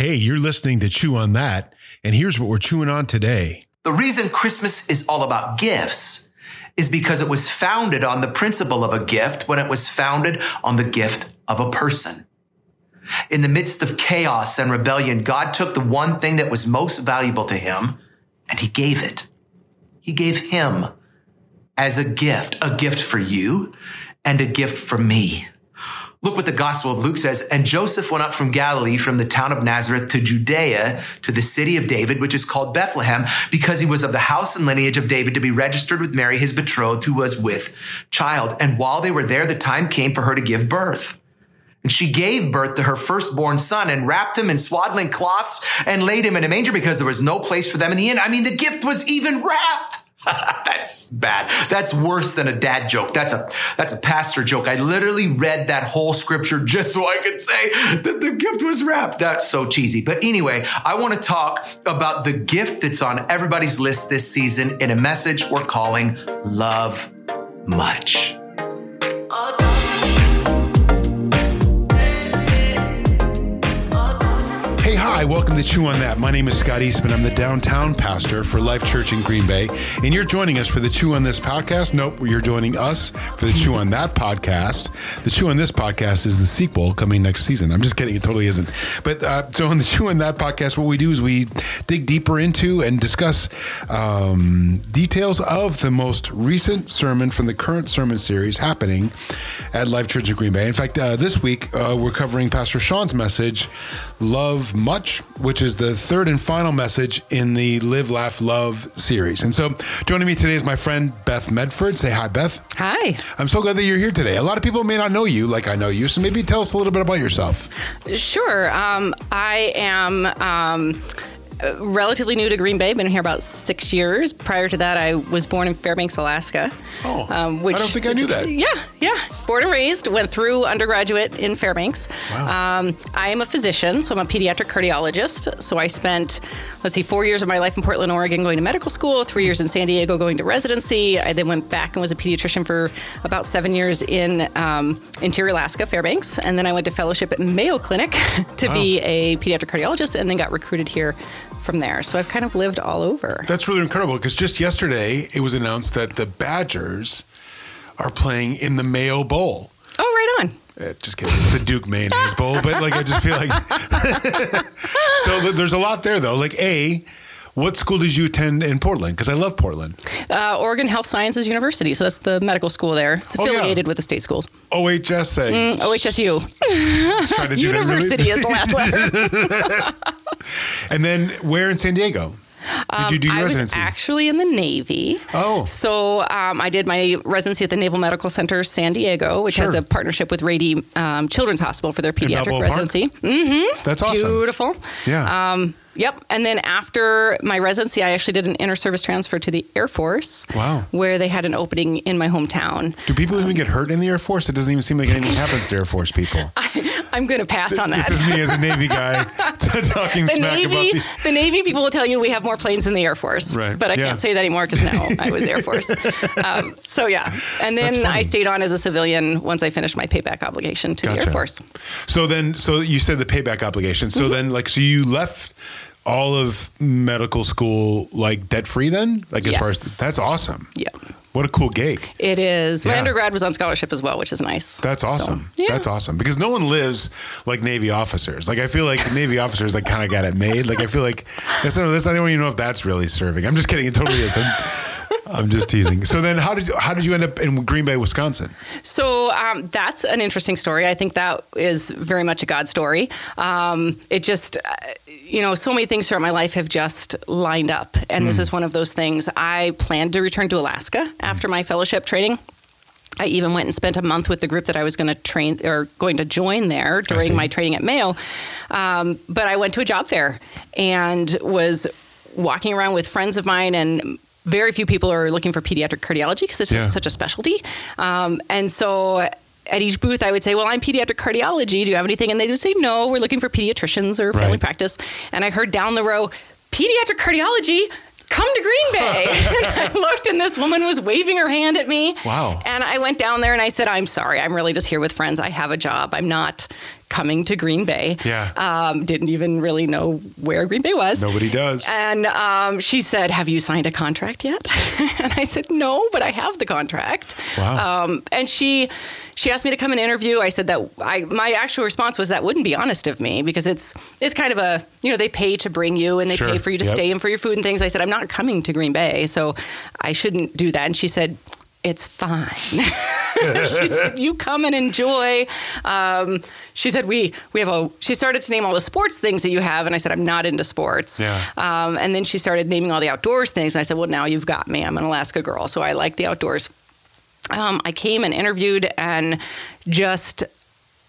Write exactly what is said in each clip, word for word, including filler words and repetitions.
Hey, you're listening to Chew on That, and here's what we're chewing on today. The reason Christmas is all about gifts is because it was founded on the principle of a gift when it was founded on the gift of a person. In the midst of chaos and rebellion, God took the one thing that was most valuable to him, and he gave it. He gave him as a gift, a gift for you and a gift for me. Look what the Gospel of Luke says. And Joseph went up from Galilee, from the town of Nazareth to Judea, to the city of David, which is called Bethlehem, because he was of the house and lineage of David, to be registered with Mary, his betrothed, who was with child. And while they were there, the time came for her to give birth. And she gave birth to her firstborn son and wrapped him in swaddling cloths and laid him in a manger because there was no place for them in the inn. I mean, the gift was even wrapped. That's bad. That's worse than a dad joke. That's a that's a pastor joke. I literally read that whole scripture just so I could say that the gift was wrapped. That's so cheesy. But anyway, I want to talk about the gift that's on everybody's list this season in a message we're calling Love Much. Hi, welcome to Chew on That. My name is Scott Eastman. I'm the downtown pastor for Life Church in Green Bay. And you're joining us for the Chew on This podcast. Nope, you're joining us for the Chew on That podcast. The Chew on This podcast is the sequel coming next season. I'm just kidding. It totally isn't. But uh, so on the Chew on That podcast, what we do is we dig deeper into and discuss um, details of the most recent sermon from the current sermon series happening at Life Church in Green Bay. In fact, uh, this week, uh, we're covering Pastor Sean's message, Love Much, which is the third and final message in the Live, Laugh, Love series. And so joining me today is my friend, Beth Medford. Say hi, Beth. Hi. I'm so glad that you're here today. A lot of people may not know you like I know you, so maybe tell us a little bit about yourself. Sure. Um, I am... Um relatively new to Green Bay, been here about six years. Prior to that, I was born in Fairbanks, Alaska. Oh, um, which I don't think I knew that. Yeah, yeah. Born and raised, went through undergraduate in Fairbanks. Wow. Um, I am a physician, so I'm a pediatric cardiologist. So I spent, let's see, four years of my life in Portland, Oregon, going to medical school, three years in San Diego, going to residency. I then went back and was a pediatrician for about seven years in um, Interior Alaska, Fairbanks. And then I went to fellowship at Mayo Clinic to wow. be a pediatric cardiologist, and then got recruited here from there. So I've kind of lived all over. That's really incredible, because just yesterday it was announced that the Badgers are playing in the Mayo Bowl. Oh, right on. Uh, just kidding. It's the Duke Mayonnaise Bowl, but like I just feel like... So there's a lot there though. Like A, what school did you attend in Portland? Because I love Portland. Uh, Oregon Health Sciences University. So that's the medical school there. It's affiliated oh, yeah. with the state schools. O H S A. Mm, O H S U. To University really? Is the last letter. And then where in San Diego? Did um, you do your I residency? I was actually in the Navy. Oh. So um, I did my residency at the Naval Medical Center San Diego, which sure. has a partnership with Rady um, Children's Hospital for their pediatric residency. Mm-hmm. That's awesome. Beautiful. Yeah. Um, yep. And then after my residency, I actually did an inter-service transfer to the Air Force. Wow. Where they had an opening in my hometown. Do people um, even get hurt in the Air Force? It doesn't even seem like anything happens to Air Force people. I, I'm going to pass Th- on that. This is me as a Navy guy talking the smack Navy, about the... The Navy people will tell you we have more planes than the Air Force. Right. But I yeah. can't say that anymore because now I was Air Force. Um, so yeah. And then I stayed on as a civilian once I finished my payback obligation to gotcha. the Air Force. So then, so you said the payback obligation. So mm-hmm. then like, so you left... all of medical school, like debt-free then? Like yes. as far as, th- that's awesome. Yeah. What a cool gig. It is. Yeah. My undergrad was on scholarship as well, which is nice. That's awesome. So, yeah. That's awesome. Because no one lives like Navy officers. Like I feel like Navy officers like kind of got it made. Like I feel like that's not, that's not anyone you know if that's really serving. I'm just kidding. It totally is. I'm just teasing. So then how did you, how did you end up in Green Bay, Wisconsin? So um, that's an interesting story. I think that is very much a God story. Um, it just, uh, you know, so many things throughout my life have just lined up. And mm. this is one of those things. I planned to return to Alaska mm. after my fellowship training. I even went and spent a month with the group that I was going to train or going to join there during my training at Mayo. Um, but I went to a job fair and was walking around with friends of mine, and very few people are looking for pediatric cardiology because it's yeah. such a specialty. Um, and so at each booth, I would say, well, I'm pediatric cardiology. Do you have anything? And they would say, no, we're looking for pediatricians or family right. practice. And I heard down the row, pediatric cardiology, come to Green Bay. And I looked, and this woman was waving her hand at me. Wow. And I went down there and I said, I'm sorry. I'm really just here with friends. I have a job. I'm not coming to Green Bay. Yeah. Um, didn't even really know where Green Bay was. Nobody does. And um, she said, have you signed a contract yet? And I said, no, but I have the contract. Wow. Um, and she she asked me to come and interview. I said that I my actual response was that wouldn't be honest of me, because it's it's kind of a, you know, they pay to bring you and they sure. pay for you to yep. stay and for your food and things. I said, I'm not coming to Green Bay, so I shouldn't do that. And she said, it's fine. She said, you come and enjoy. Um, she said, we, we have a, she started to name all the sports things that you have. And I said, I'm not into sports. Yeah. Um, and then she started naming all the outdoors things. And I said, well, now you've got me. I'm an Alaska girl, so I like the outdoors. Um, I came and interviewed and just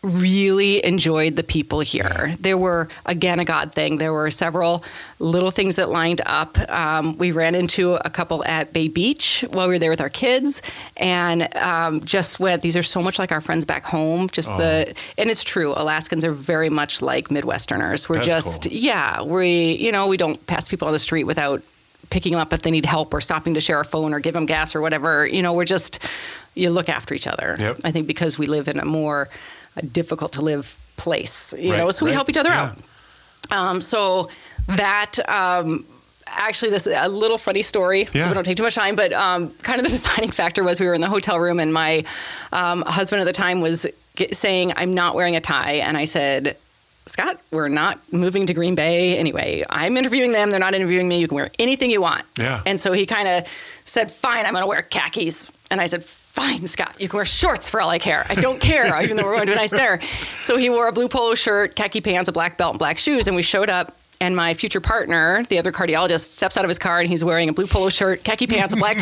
really enjoyed the people here. There were, again, a God thing. There were several little things that lined up. Um, we ran into a couple at Bay Beach while we were there with our kids, and um, just went, these are so much like our friends back home. Just oh. the, and it's true, Alaskans are very much like Midwesterners. We're That's just, cool. yeah, we, you know, we don't pass people on the street without picking them up if they need help, or stopping to share our phone or give them gas or whatever. You know, we're just, you look after each other. Yep. I think because we live in a more a difficult to live place, you right, know, so we right. help each other yeah. out. Um, so that, um, actually this, a little funny story, yeah. we don't take too much time, but, um, kind of the deciding factor was we were in the hotel room, and my, um, husband at the time was get, saying, I'm not wearing a tie. And I said, Scott, we're not moving to Green Bay anyway. I'm interviewing them. They're not interviewing me. You can wear anything you want. Yeah. And so he kind of said, fine, I'm going to wear khakis. And I said, fine, Scott, you can wear shorts for all I care. I don't care, even though we're going to a nice dinner. So he wore a blue polo shirt, khaki pants, a black belt, and black shoes. And we showed up, and my future partner, the other cardiologist, steps out of his car, and he's wearing a blue polo shirt, khaki pants, a black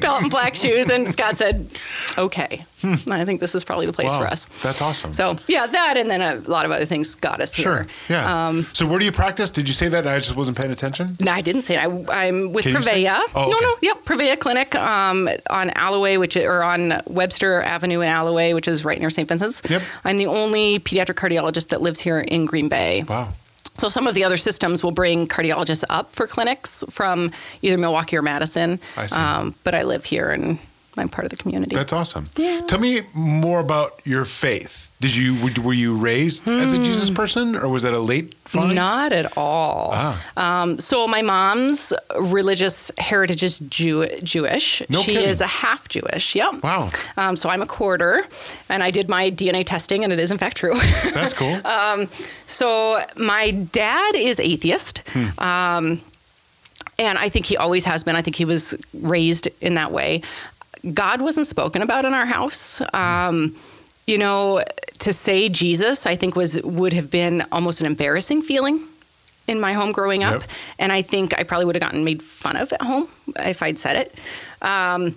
belt, and black shoes. And Scott said, okay, hmm. I think this is probably the place wow, for us. That's awesome. So yeah, that, and then a lot of other things got us sure, here. Sure, yeah. Um, so where do you practice? Did you say that? I just wasn't paying attention? No, I didn't say it. I, I'm with Can Prevea. Oh, okay. No, no, yep, Prevea Clinic um, on Alloway, which or on Webster Avenue in Alloway, which is right near Saint Vincent's. Yep. I'm the only pediatric cardiologist that lives here in Green Bay. Wow. So some of the other systems will bring cardiologists up for clinics from either Milwaukee or Madison. I see. Um, but I live here, and I'm part of the community. That's awesome. Yeah. Tell me more about your faith. Did you were you raised mm. as a Jesus person, or was that a late find? Not at all. Ah. Um, so my mom's religious heritage is Jew- Jewish. No she kidding. Is a half Jewish. Yep. Wow. Um, so I'm a quarter, and I did my D N A testing, and it is in fact true. That's cool. um, so my dad is atheist. Hmm. Um, and I think he always has been. I think he was raised in that way. God wasn't spoken about in our house. Um, you know, to say Jesus, I think was, would have been almost an embarrassing feeling in my home growing up. Yep. And I think I probably would have gotten made fun of at home if I'd said it. Um,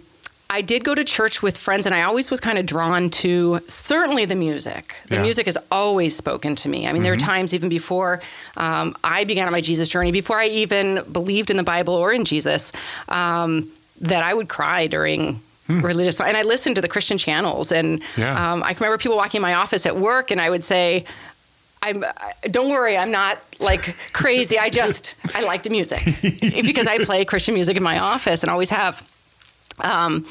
I did go to church with friends, and I always was kind of drawn to certainly the music. The yeah. music has always spoken to me. I mean, mm-hmm. there were times even before um, I began on my Jesus journey, before I even believed in the Bible or in Jesus, um, that I would cry during Hmm. religious, and I listened to the Christian channels, and yeah. um, I can remember people walking in my office at work, and I would say, "I'm don't worry, I'm not like crazy. I just I like the music because I play Christian music in my office and always have." Um,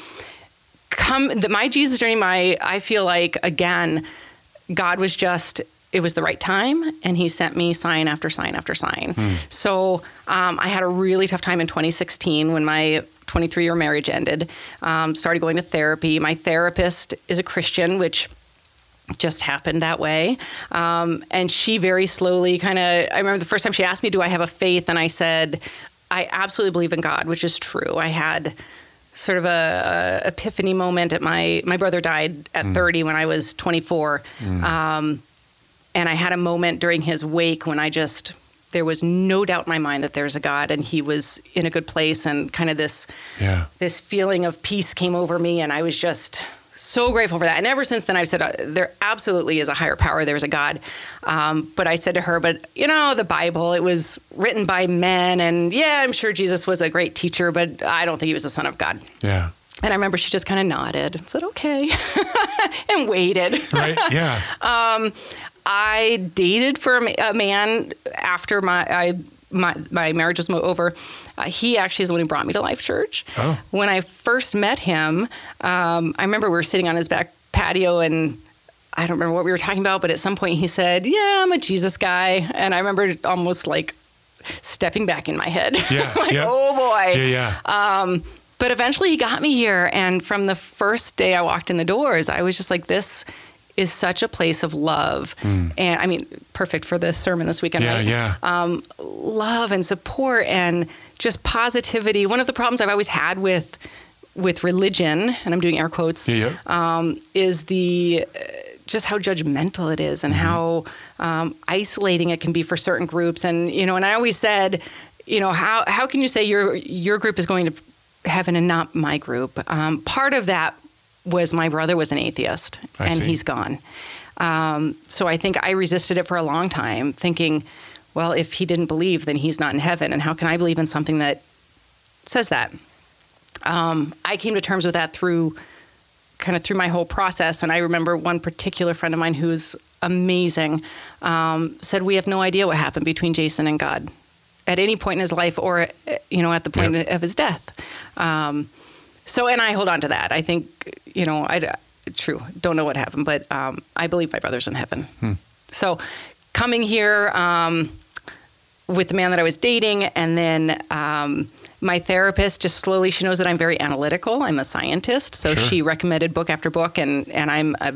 come the, my Jesus journey, my I feel like again, God was just. It was the right time, and he sent me sign after sign after sign. Hmm. So um, I had a really tough time in twenty sixteen when my twenty-three year marriage ended. Um, started going to therapy. My therapist is a Christian, which just happened that way. Um, and she very slowly kind of, I remember the first time she asked me, do I have a faith? And I said, I absolutely believe in God, which is true. I had sort of a, a epiphany moment at my, my brother died at hmm. thirty when I was twenty-four. Hmm. Um, And I had a moment during his wake when I just, there was no doubt in my mind that there's a God, and he was in a good place, and kind of this, yeah. this feeling of peace came over me, and I was just so grateful for that. And ever since then, I've said, uh, there absolutely is a higher power, there's a God. Um, but I said to her, but you know, the Bible, it was written by men, and yeah, I'm sure Jesus was a great teacher, but I don't think he was the son of God. Yeah. And I remember she just kind of nodded and said, okay, and waited. Right, yeah. um, I dated for a man after my I, my, my marriage was over. Uh, he actually is the one who brought me to Life Church. Oh. When I first met him, um, I remember we were sitting on his back patio, and I don't remember what we were talking about, but at some point he said, yeah, I'm a Jesus guy. And I remember almost like stepping back in my head. Yeah, like, yeah. Oh boy. Yeah, yeah. Um, but eventually he got me here. And from the first day I walked in the doors, I was just like, this is such a place of love. Mm. And I mean, perfect for this sermon this weekend, yeah, right? Yeah. Um, love and support and just positivity. One of the problems I've always had with, with religion, and I'm doing air quotes, yeah, yeah. Um, is the... Uh, just how judgmental it is and how um, isolating it can be for certain groups. And, you know, and I always said, you know, how, how can you say your, your group is going to heaven and not my group? Um, part of that was my brother was an atheist I and see. He's gone. Um, so I think I resisted it for a long time thinking, well, if he didn't believe, then he's not in heaven. And how can I believe in something that says that? Um, I came to terms with that through kind of through my whole process. And I remember one particular friend of mine who's amazing, um, said, we have no idea what happened between Jason and God at any point in his life or, you know, at the point yep. of his death. Um, so, and I hold on to that. I think, you know, I, true, don't know what happened, but um, I believe my brother's in heaven. Hmm. So coming here um, with the man that I was dating and then, um, my therapist just slowly, she knows that I'm very analytical. I'm a scientist. So sure. She recommended book after book and, and I'm a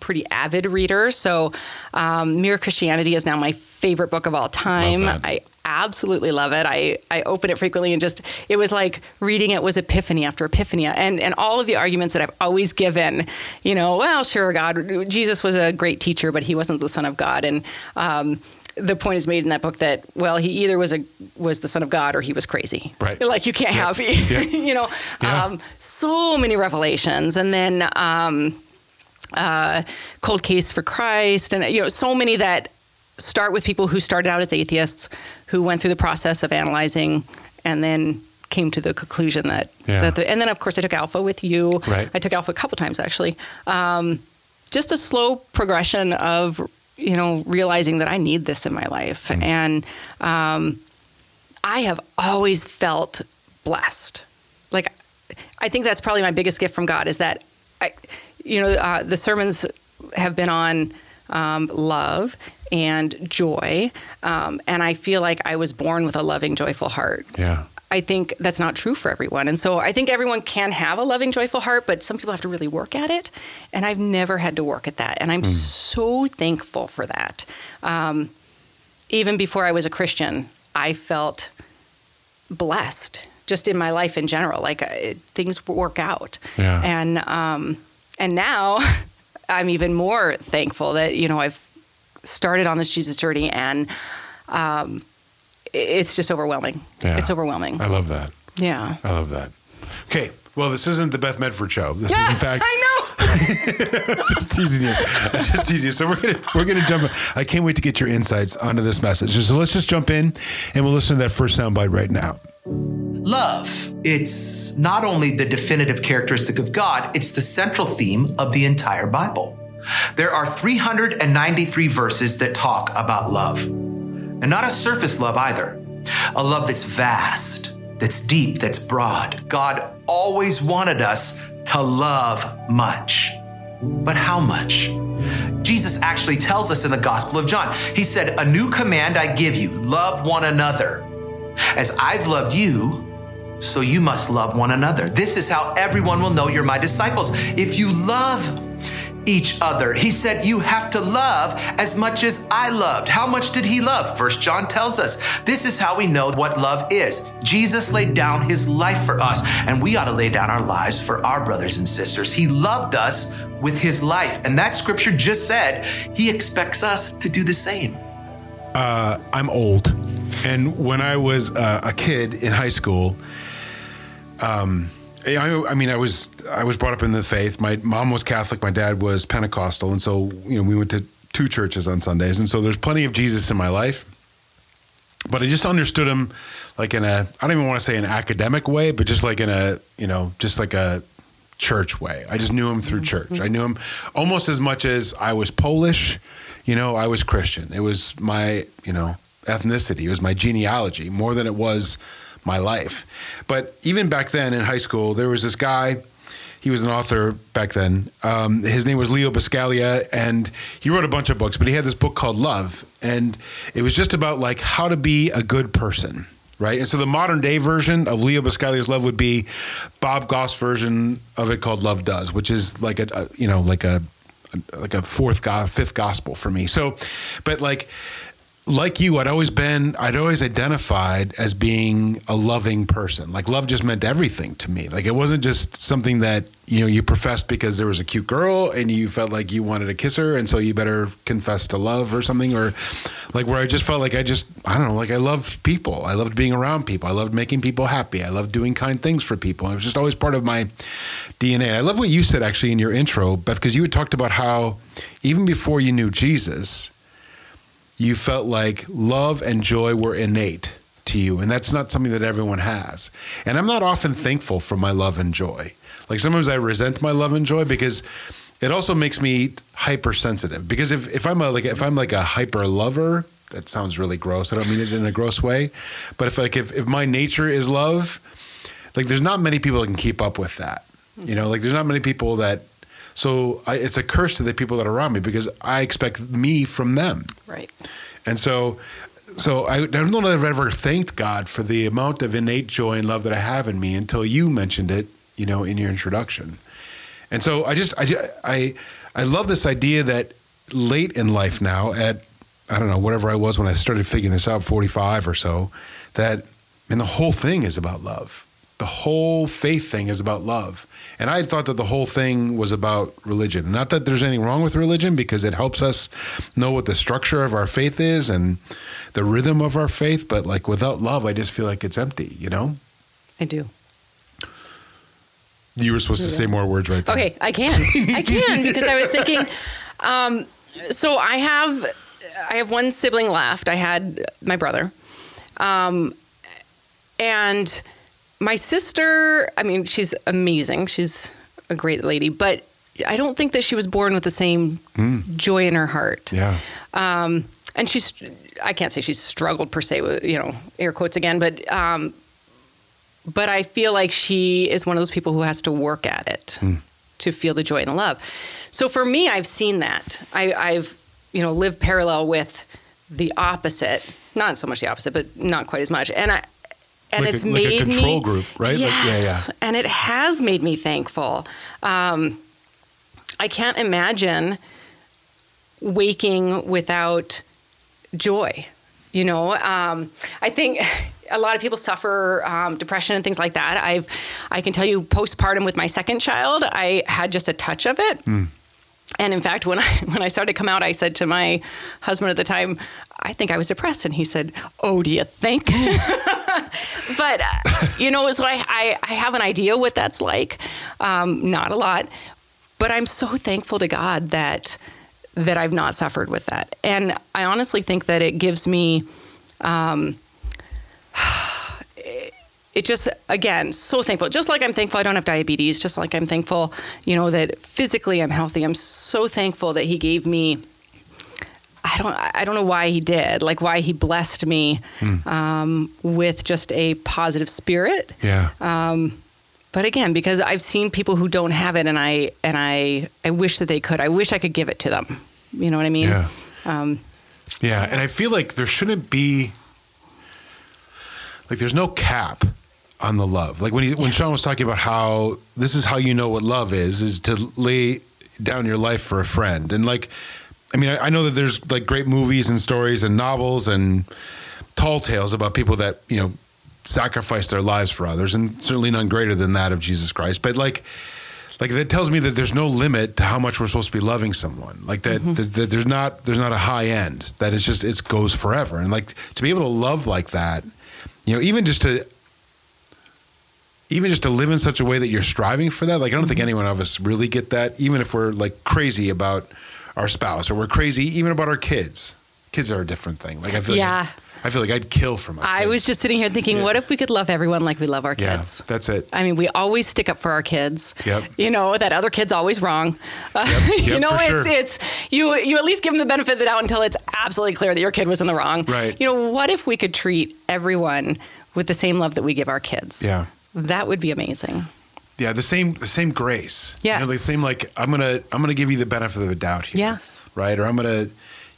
pretty avid reader. So um, Mere Christianity is now my favorite book of all time. I absolutely love it. I, I open it frequently and just, it was like reading it was epiphany after epiphany. And, and all of the arguments that I've always given, you know, well, sure, God, Jesus was a great teacher, but he wasn't the son of God. And, um, the point is made in that book that, well, he either was a was the son of God or he was crazy. Right. Like you can't yep. have, yep. you know, yeah. um, so many revelations. And then um, uh, Cold Case for Christ. And, you know, so many that start with people who started out as atheists, who went through the process of analyzing and then came to the conclusion that. Yeah. that the, and then, of course, I took Alpha with you. Right. I took Alpha a couple times, actually. Um, just a slow progression of you know, realizing that I need this in my life. Mm. And um, I have always felt blessed. Like, I think that's probably my biggest gift from God is that, I, you know, uh, the sermons have been on um, love and joy. Um, and I feel like I was born with a loving, joyful heart. Yeah. I think that's not true for everyone. And so I think everyone can have a loving, joyful heart, but some people have to really work at it. And I've never had to work at that. And I'm mm. so thankful for that. Um, even before I was a Christian, I felt blessed just in my life in general. Like uh, things work out. Yeah. And, um, and now I'm even more thankful that, you know, I've started on this Jesus journey and, um, it's just overwhelming. Yeah. It's overwhelming. I love that. Yeah. I love that. Okay. Well, this isn't the Beth Medford show. This yeah, is in fact. I know. just teasing you. Just teasing you. So we're gonna we're gonna jump. In. I can't wait to get your insights onto this message. So let's just jump in, and we'll listen to that first soundbite right now. Love. It's not only the definitive characteristic of God. It's the central theme of the entire Bible. There are three hundred ninety-three verses that talk about love. And not a surface love either. A love that's vast, that's deep, that's broad. God always wanted us to love much. But how much? Jesus actually tells us in the Gospel of John. He said, "A new command I give you, love one another. As I've loved you, so you must love one another. This is how everyone will know you're my disciples. If you love each other." He said, you have to love as much as I loved. How much did he love? First John tells us this is how we know what love is. Jesus laid down his life for us, and we ought to lay down our lives for our brothers and sisters. He loved us with his life. And that scripture just said he expects us to do the same. Uh, I'm old. And when I was uh, a kid in high school, um, I, I mean, I was I was brought up in the faith. My mom was Catholic. My dad was Pentecostal. And so, you know, we went to two churches on Sundays. And so there's plenty of Jesus in my life. But I just understood him like in a, I don't even want to say an academic way, but just like in a, you know, just like a church way. I just knew him through church. I knew him almost as much as I was Polish. You know, I was Christian. It was my, you know, ethnicity. It was my genealogy more than it was my life. But even back then in high school, there was this guy, he was an author back then. Um, his name was Leo Buscaglia, and he wrote a bunch of books, but he had this book called Love, and it was just about like how to be a good person, right? And so the modern day version of Leo Buscaglia's Love would be Bob Goss' version of it called Love Does, which is like a, a you know, like a, like a fourth, go- fifth gospel for me. So, but like, like you, I'd always been, I'd always identified as being a loving person. Like love just meant everything to me. Like it wasn't just something that, you know, you professed because there was a cute girl and you felt like you wanted to kiss her. And so you better confess to love or something, or like where I just felt like I just, I don't know, like I loved people. I loved being around people. I loved making people happy. I loved doing kind things for people. It was just always part of my D N A. I love what you said actually in your intro, Beth, cause you had talked about how even before you knew Jesus, you felt like love and joy were innate to you. And that's not something that everyone has. And I'm not often thankful for my love and joy. Like sometimes I resent my love and joy because it also makes me hypersensitive. Because if, if I'm a, like, if I'm like a hyper lover, that sounds really gross. I don't mean it in a gross way, but if like, if, if my nature is love, like there's not many people that can keep up with that. You know, like there's not many people that, so I, it's a curse to the people that are around me because I expect me from them. Right. And so, so I, I don't know that I've ever thanked God for the amount of innate joy and love that I have in me until you mentioned it, you know, in your introduction. And so I just, I, I, I love this idea that late in life now at, I don't know, whatever I was when I started figuring this out, forty-five or so, that, and the whole thing is about love. The whole faith thing is about love. And I had thought that the whole thing was about religion. Not that there's anything wrong with religion, because it helps us know what the structure of our faith is and the rhythm of our faith. But like without love, I just feel like it's empty, you know? I do. You were supposed yeah. to say more words right there. Okay, I can. I can, because I was thinking, um, so I have, I have one sibling left. I had my brother. Um, and... My sister, I mean, she's amazing. She's a great lady, but I don't think that she was born with the same mm. joy in her heart. Yeah. Um, and she's, I can't say she's struggled per se with, you know, air quotes again, but, um, but I feel like she is one of those people who has to work at it mm. to feel the joy and the love. So for me, I've seen that. I, I've, you know, lived parallel with the opposite, not so much the opposite, but not quite as much. And I, And like it's a, like made a control me, group, right? Yes, like, yeah, yeah. And it has made me thankful. Um, I can't imagine waking without joy. You know, um, I think a lot of people suffer um, depression and things like that. I've, I can tell you, postpartum with my second child, I had just a touch of it. Mm. And in fact, when I when I started to come out, I said to my husband at the time, I think I was depressed. And he said, oh, do you think? But, uh, you know, so I, I, I have an idea what that's like. Um, not a lot. But I'm so thankful to God that that I've not suffered with that. And I honestly think that it gives me, um, it, it just, again, so thankful. Just like I'm thankful I don't have diabetes. Just like I'm thankful, you know, that physically I'm healthy. I'm so thankful that he gave me I don't, I don't know why he did, like why he blessed me, mm. um, with just a positive spirit. Yeah. Um, but again, because I've seen people who don't have it and I, and I, I wish that they could, I wish I could give it to them. You know what I mean? Yeah. Um, yeah. And I feel like there shouldn't be like, there's no cap on the love. Like when he, when yeah. Sean was talking about how this is how you know what love is, is to lay down your life for a friend. And like, I mean, I know that there's like great movies and stories and novels and tall tales about people that, you know, sacrifice their lives for others, and certainly none greater than that of Jesus Christ. But like, like that tells me that there's no limit to how much we're supposed to be loving someone. Like that, mm-hmm. that, that there's not, there's not a high end, that it's just, it goes forever. And like to be able to love like that, you know, even just to, even just to live in such a way that you're striving for that. Like, I don't mm-hmm. think anyone of us really get that, even if we're like crazy about our spouse, or we're crazy even about our kids. Kids are a different thing. Like I feel, yeah. like, I, I feel like I'd kill for my kids. I was just sitting here thinking, yeah. what if we could love everyone like we love our kids? Yeah, that's it. I mean, we always stick up for our kids. Yep. You know, that other kid's always wrong. Yep. Yep, you know, it's, sure. it's, you, you at least give them the benefit of the doubt until it's absolutely clear that your kid was in the wrong. Right. You know, what if we could treat everyone with the same love that we give our kids? Yeah. That would be amazing. Yeah, the same the same grace. Yes. You know, the same, like, I'm gonna I'm gonna give you the benefit of the doubt here. Yes. Right? Or I'm gonna,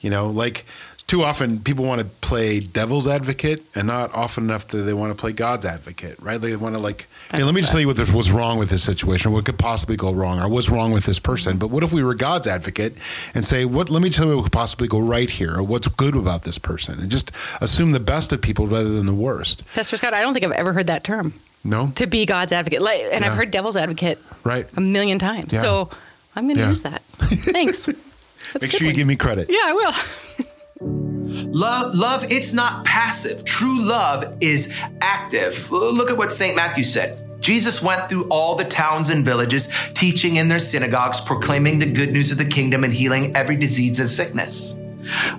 you know, like, too often people want to play devil's advocate, and not often enough that they want to play God's advocate, right? They want to, like, hey, let me just tell you what this, what's wrong with this situation, what could possibly go wrong, or what's wrong with this person. But what if we were God's advocate and say, what? Let me tell you what could possibly go right here, or what's good about this person, and just assume the best of people rather than the worst. Pastor Scott, I don't think I've ever heard that term. No. To be God's advocate. Like, and yeah. I've heard devil's advocate right. a million times. Yeah. So I'm going to yeah. use that. Thanks. That's Make sure one. You give me credit. Yeah, I will. Love, love, it's not passive. True love is active. Look at what Saint Matthew said. Jesus went through all the towns and villages, teaching in their synagogues, proclaiming the good news of the kingdom and healing every disease and sickness.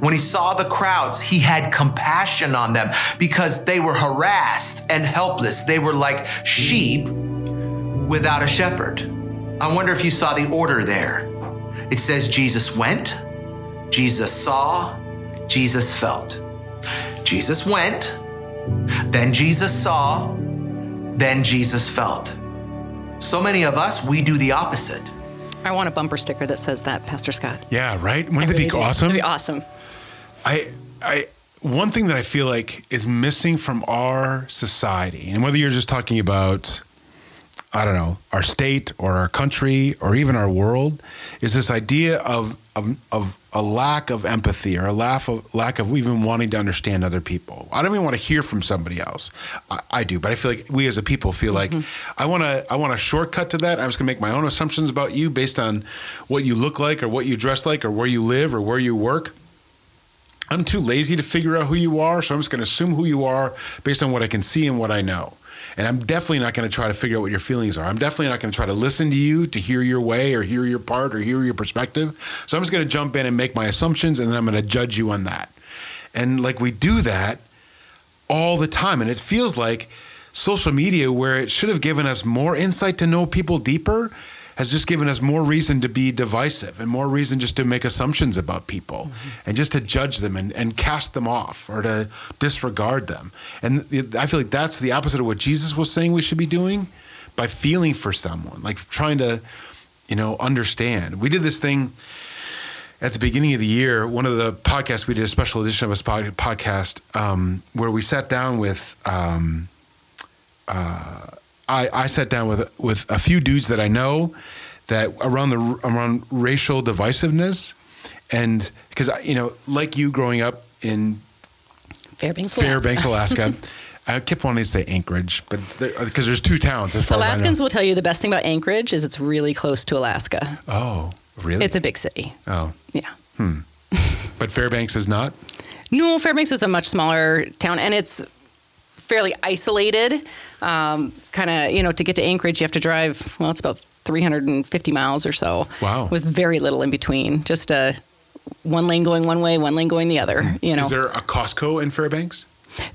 When he saw the crowds, he had compassion on them because they were harassed and helpless. They were like sheep without a shepherd. I wonder if you saw the order there. It says Jesus went, Jesus saw, Jesus felt. Jesus went, then Jesus saw, then Jesus felt. So many of us, we do the opposite. I want a bumper sticker that says that, Pastor Scott. Yeah, right? Wouldn't that really be awesome? It'd be awesome. I, I, one thing that I feel like is missing from our society, and whether you're just talking about, I don't know, our state or our country or even our world, is this idea of of, of a lack of empathy, or a lack of, lack of even wanting to understand other people. I don't even want to hear from somebody else. I, I do, but I feel like we as a people feel mm-hmm. like I want to I want a shortcut to that. I'm just going to make my own assumptions about you based on what you look like, or what you dress like, or where you live, or where you work. I'm too lazy to figure out who you are, so I'm just going to assume who you are based on what I can see and what I know. And I'm definitely not going to try to figure out what your feelings are. I'm definitely not going to try to listen to you to hear your way, or hear your part, or hear your perspective. So I'm just going to jump in and make my assumptions, and then I'm going to judge you on that. And like, we do that all the time. And it feels like social media, where it should have given us more insight to know people deeper, has just given us more reason to be divisive, and more reason just to make assumptions about people mm-hmm. and just to judge them and, and cast them off, or to disregard them. And I feel like that's the opposite of what Jesus was saying we should be doing by feeling for someone, like trying to, you know, understand. We did this thing at the beginning of the year. One of the podcasts we did, a special edition of a podcast, um, where we sat down with, um, uh, I, I sat down with with a few dudes that I know that around the around racial divisiveness, and because, you know, like you growing up in Fairbanks, Fairbanks, Alaska, Alaska I kept wanting to say Anchorage, but because there, there's two towns. As far Alaskans as will tell you, the best thing about Anchorage is it's really close to Alaska. Oh, really? It's a big city. Oh, yeah. Hmm. But Fairbanks is not? No, Fairbanks is a much smaller town, and it's fairly isolated. Um, kind of, you know, to get to Anchorage, you have to drive, well, it's about three hundred fifty miles or so. Wow. With very little in between. Just a one lane going one way, one lane going the other, you know. Is there a Costco in Fairbanks?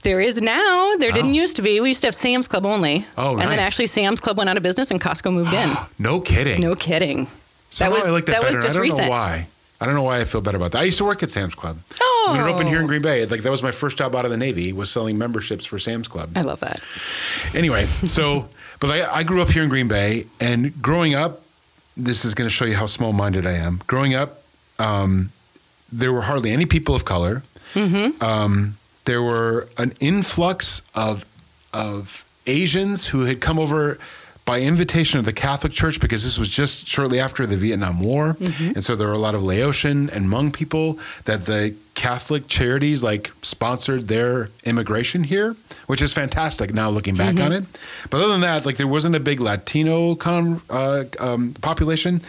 There is now. There oh. didn't used to be. We used to have Sam's Club only. Oh, nice. And then actually Sam's Club went out of business and Costco moved in. No kidding. No kidding. Somehow that was, I like that, that better. Was just I don't recent. know why. I don't know why I feel better about that. I used to work at Sam's Club. Oh. When it opened here in Green Bay, like, that was my first job out of the Navy, was selling memberships for Sam's Club. I love that. Anyway, so, but I, I grew up here in Green Bay, and growing up, this is going to show you how small-minded I am. Growing up, um, there were hardly any people of color. Mm-hmm. Um, there were an influx of of Asians who had come over by invitation of the Catholic Church, because this was just shortly after the Vietnam War. Mm-hmm. And so there were a lot of Laotian and Hmong people that the Catholic charities like sponsored their immigration here, which is fantastic now looking back mm-hmm. on it. But other than that, like, there wasn't a big Latino con, uh, um, population.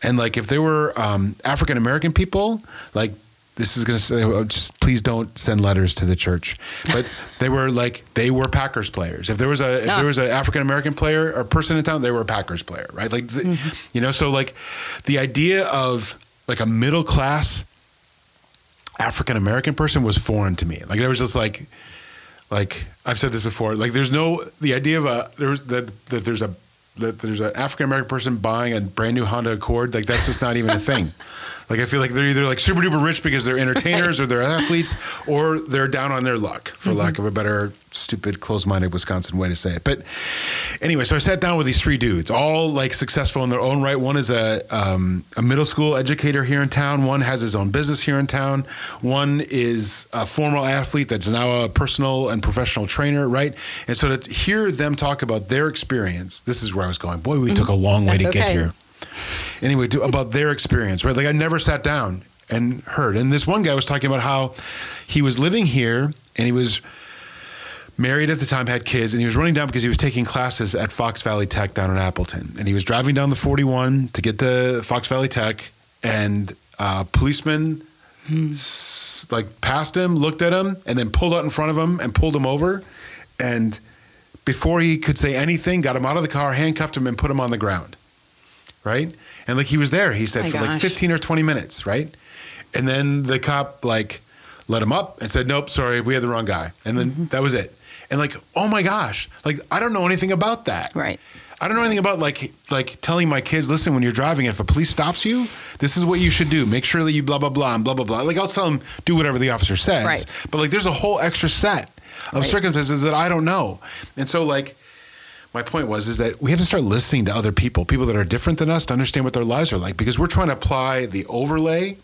And like, if there were um, African-American people, like, this is going to say, oh, just please don't send letters to the church. But they were like, they were Packers players. If there was a, if no. there was an African-American player or person in town, they were a Packers player, right? Like, the, mm-hmm. you know, so like the idea of like a middle-class African-American person was foreign to me. Like, there was just like, like I've said this before, like, there's no, the idea of a, there's that, that there's a, that there's an African-American person buying a brand new Honda Accord. Like, that's just not even a thing. Like, I feel like they're either like super duper rich because they're entertainers right. or they're athletes, or they're down on their luck, for mm-hmm. lack of a better stupid, closed-minded Wisconsin way to say it. But anyway, so I sat down with these three dudes, all like successful in their own right. One is a um, a middle school educator here in town. One has his own business here in town. One is a former athlete that's now a personal and professional trainer, right? And so to hear them talk about their experience, this is where I was going, boy, we mm-hmm. took a long way that's to okay. get here. Anyway, to, about their experience, right? Like I never sat down and heard. And this one guy was talking about how he was living here and he was married at the time, had kids, and he was running down because he was taking classes at Fox Valley Tech down in Appleton. And he was driving down the forty-one to get to Fox Valley Tech, and a policeman hmm. s- like passed him, looked at him, and then pulled out in front of him and pulled him over. And before he could say anything, got him out of the car, handcuffed him, and put him on the ground. Right? And like he was there, he said, oh for gosh. like fifteen or twenty minutes, right? And then the cop like let him up and said, nope, sorry, we had the wrong guy. And then mm-hmm. that was it. And like, oh my gosh, like I don't know anything about that. Right. I don't know anything about like like telling my kids, listen, when you're driving, if a police stops you, this is what you should do. Make sure that you blah, blah, blah, and blah, blah, blah. Like I'll tell them, do whatever the officer says. Right. But like there's a whole extra set of right. circumstances that I don't know. And so like, my point was, is that we have to start listening to other people, people that are different than us, to understand what their lives are like, because we're trying to apply the overlay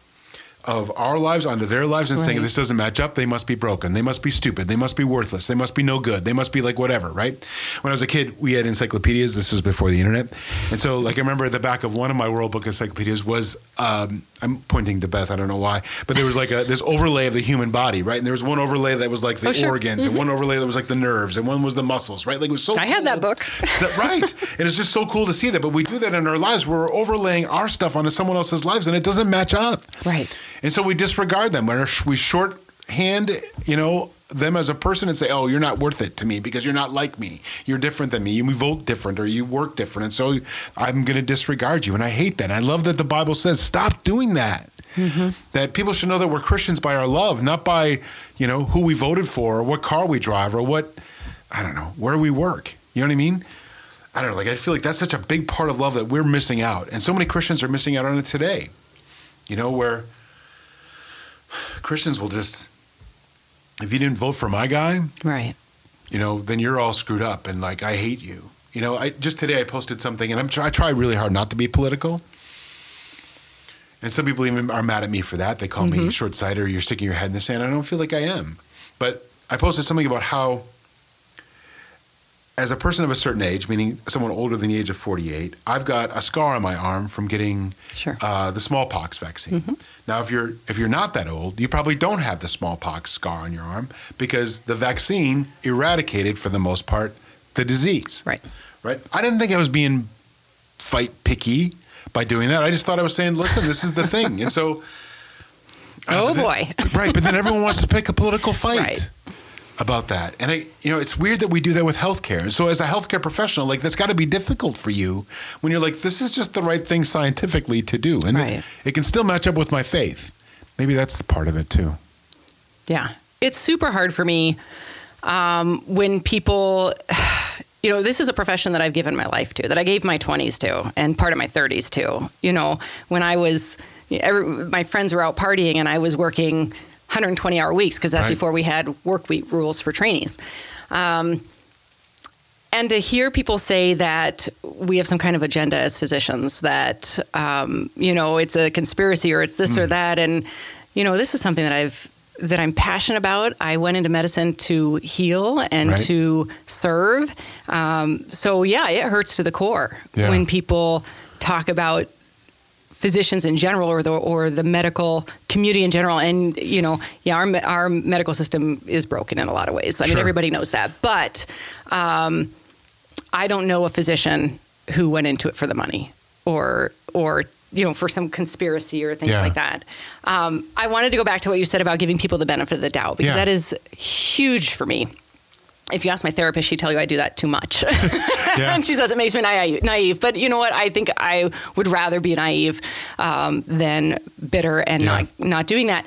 of our lives onto their lives and right. saying, if this doesn't match up, they must be broken. They must be stupid. They must be worthless. They must be no good. They must be like whatever, right? When I was a kid, we had encyclopedias. This was before the internet. And so like, I remember at the back of one of my World Book encyclopedias was, um, I'm pointing to Beth, I don't know why, but there was like a, this overlay of the human body, right? And there was one overlay that was like the oh, sure. organs mm-hmm. and one overlay that was like the nerves and one was the muscles, right? Like it was so I cool. had that book. Right. And it's just so cool to see that, but we do that in our lives. We're overlaying our stuff onto someone else's lives and it doesn't match up. Right. And so we disregard them. We shorthand, you know, them as a person and say, oh, you're not worth it to me because you're not like me. You're different than me. You vote different or you work different. And so I'm going to disregard you. And I hate that. And I love that the Bible says, stop doing that. Mm-hmm. That people should know that we're Christians by our love, not by, you know, who we voted for or what car we drive or what, I don't know, where we work. You know what I mean? I don't know. Like, I feel like that's such a big part of love that we're missing out. And so many Christians are missing out on it today, you know, where Christians will just, if you didn't vote for my guy, right? You know, then you're all screwed up and like, I hate you. You know, I just today I posted something and I'm try, I try really hard not to be political. And some people even are mad at me for that. They call mm-hmm. me short-sighted or you're sticking your head in the sand. I don't feel like I am. But I posted something about how as a person of a certain age, meaning someone older than the age of forty-eight, I've got a scar on my arm from getting sure. uh, the smallpox vaccine. Mm-hmm. Now, if you're if you're not that old, you probably don't have the smallpox scar on your arm because the vaccine eradicated, for the most part, the disease. Right. Right. I didn't think I was being fight picky by doing that. I just thought I was saying, listen, this is the thing. And so... Oh, uh, boy. Then, right. But then everyone wants to pick a political fight. Right. About that. And I, you know, it's weird that we do that with healthcare. So as a healthcare professional, like that's got to be difficult for you when you're like, this is just the right thing scientifically to do. And right. it, it can still match up with my faith. Maybe that's the part of it too. Yeah. It's super hard for me um, when people, you know, this is a profession that I've given my life to, that I gave my twenties to and part of my thirties to, you know, when I was, every, my friends were out partying and I was working one hundred twenty hour weeks because that's right. before we had work week rules for trainees. Um, and to hear people say that we have some kind of agenda as physicians that, um, you know, it's a conspiracy or it's this mm. or that. And, you know, this is something that I've, that I'm passionate about. I went into medicine to heal and right. to serve. Um, so yeah, it hurts to the core yeah. when people talk about physicians in general or the or the medical community in general. And, you know, yeah, our our medical system is broken in a lot of ways. I sure. mean, everybody knows that. But um, I don't know a physician who went into it for the money or, or you know, for some conspiracy or things yeah. like that. Um, I wanted to go back to what you said about giving people the benefit of the doubt, because yeah. that is huge for me. If you ask my therapist, she'd tell you I do that too much. yeah. And she says it makes me naive. But you know what? I think I would rather be naive um, than bitter and yeah. not, not doing that.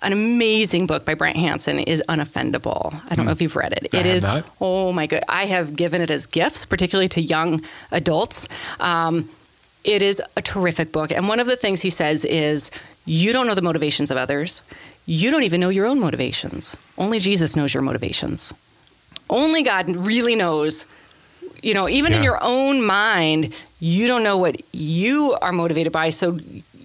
An amazing book by Brant Hansen is Unoffendable. I don't mm. know if you've read it. I it is, not. Oh my God. I have given it as gifts, particularly to young adults. Um, it is a terrific book. And one of the things he says is, you don't know the motivations of others. You don't even know your own motivations. Only Jesus knows your motivations. Only God really knows. You know, even yeah. in your own mind, you don't know what you are motivated by. So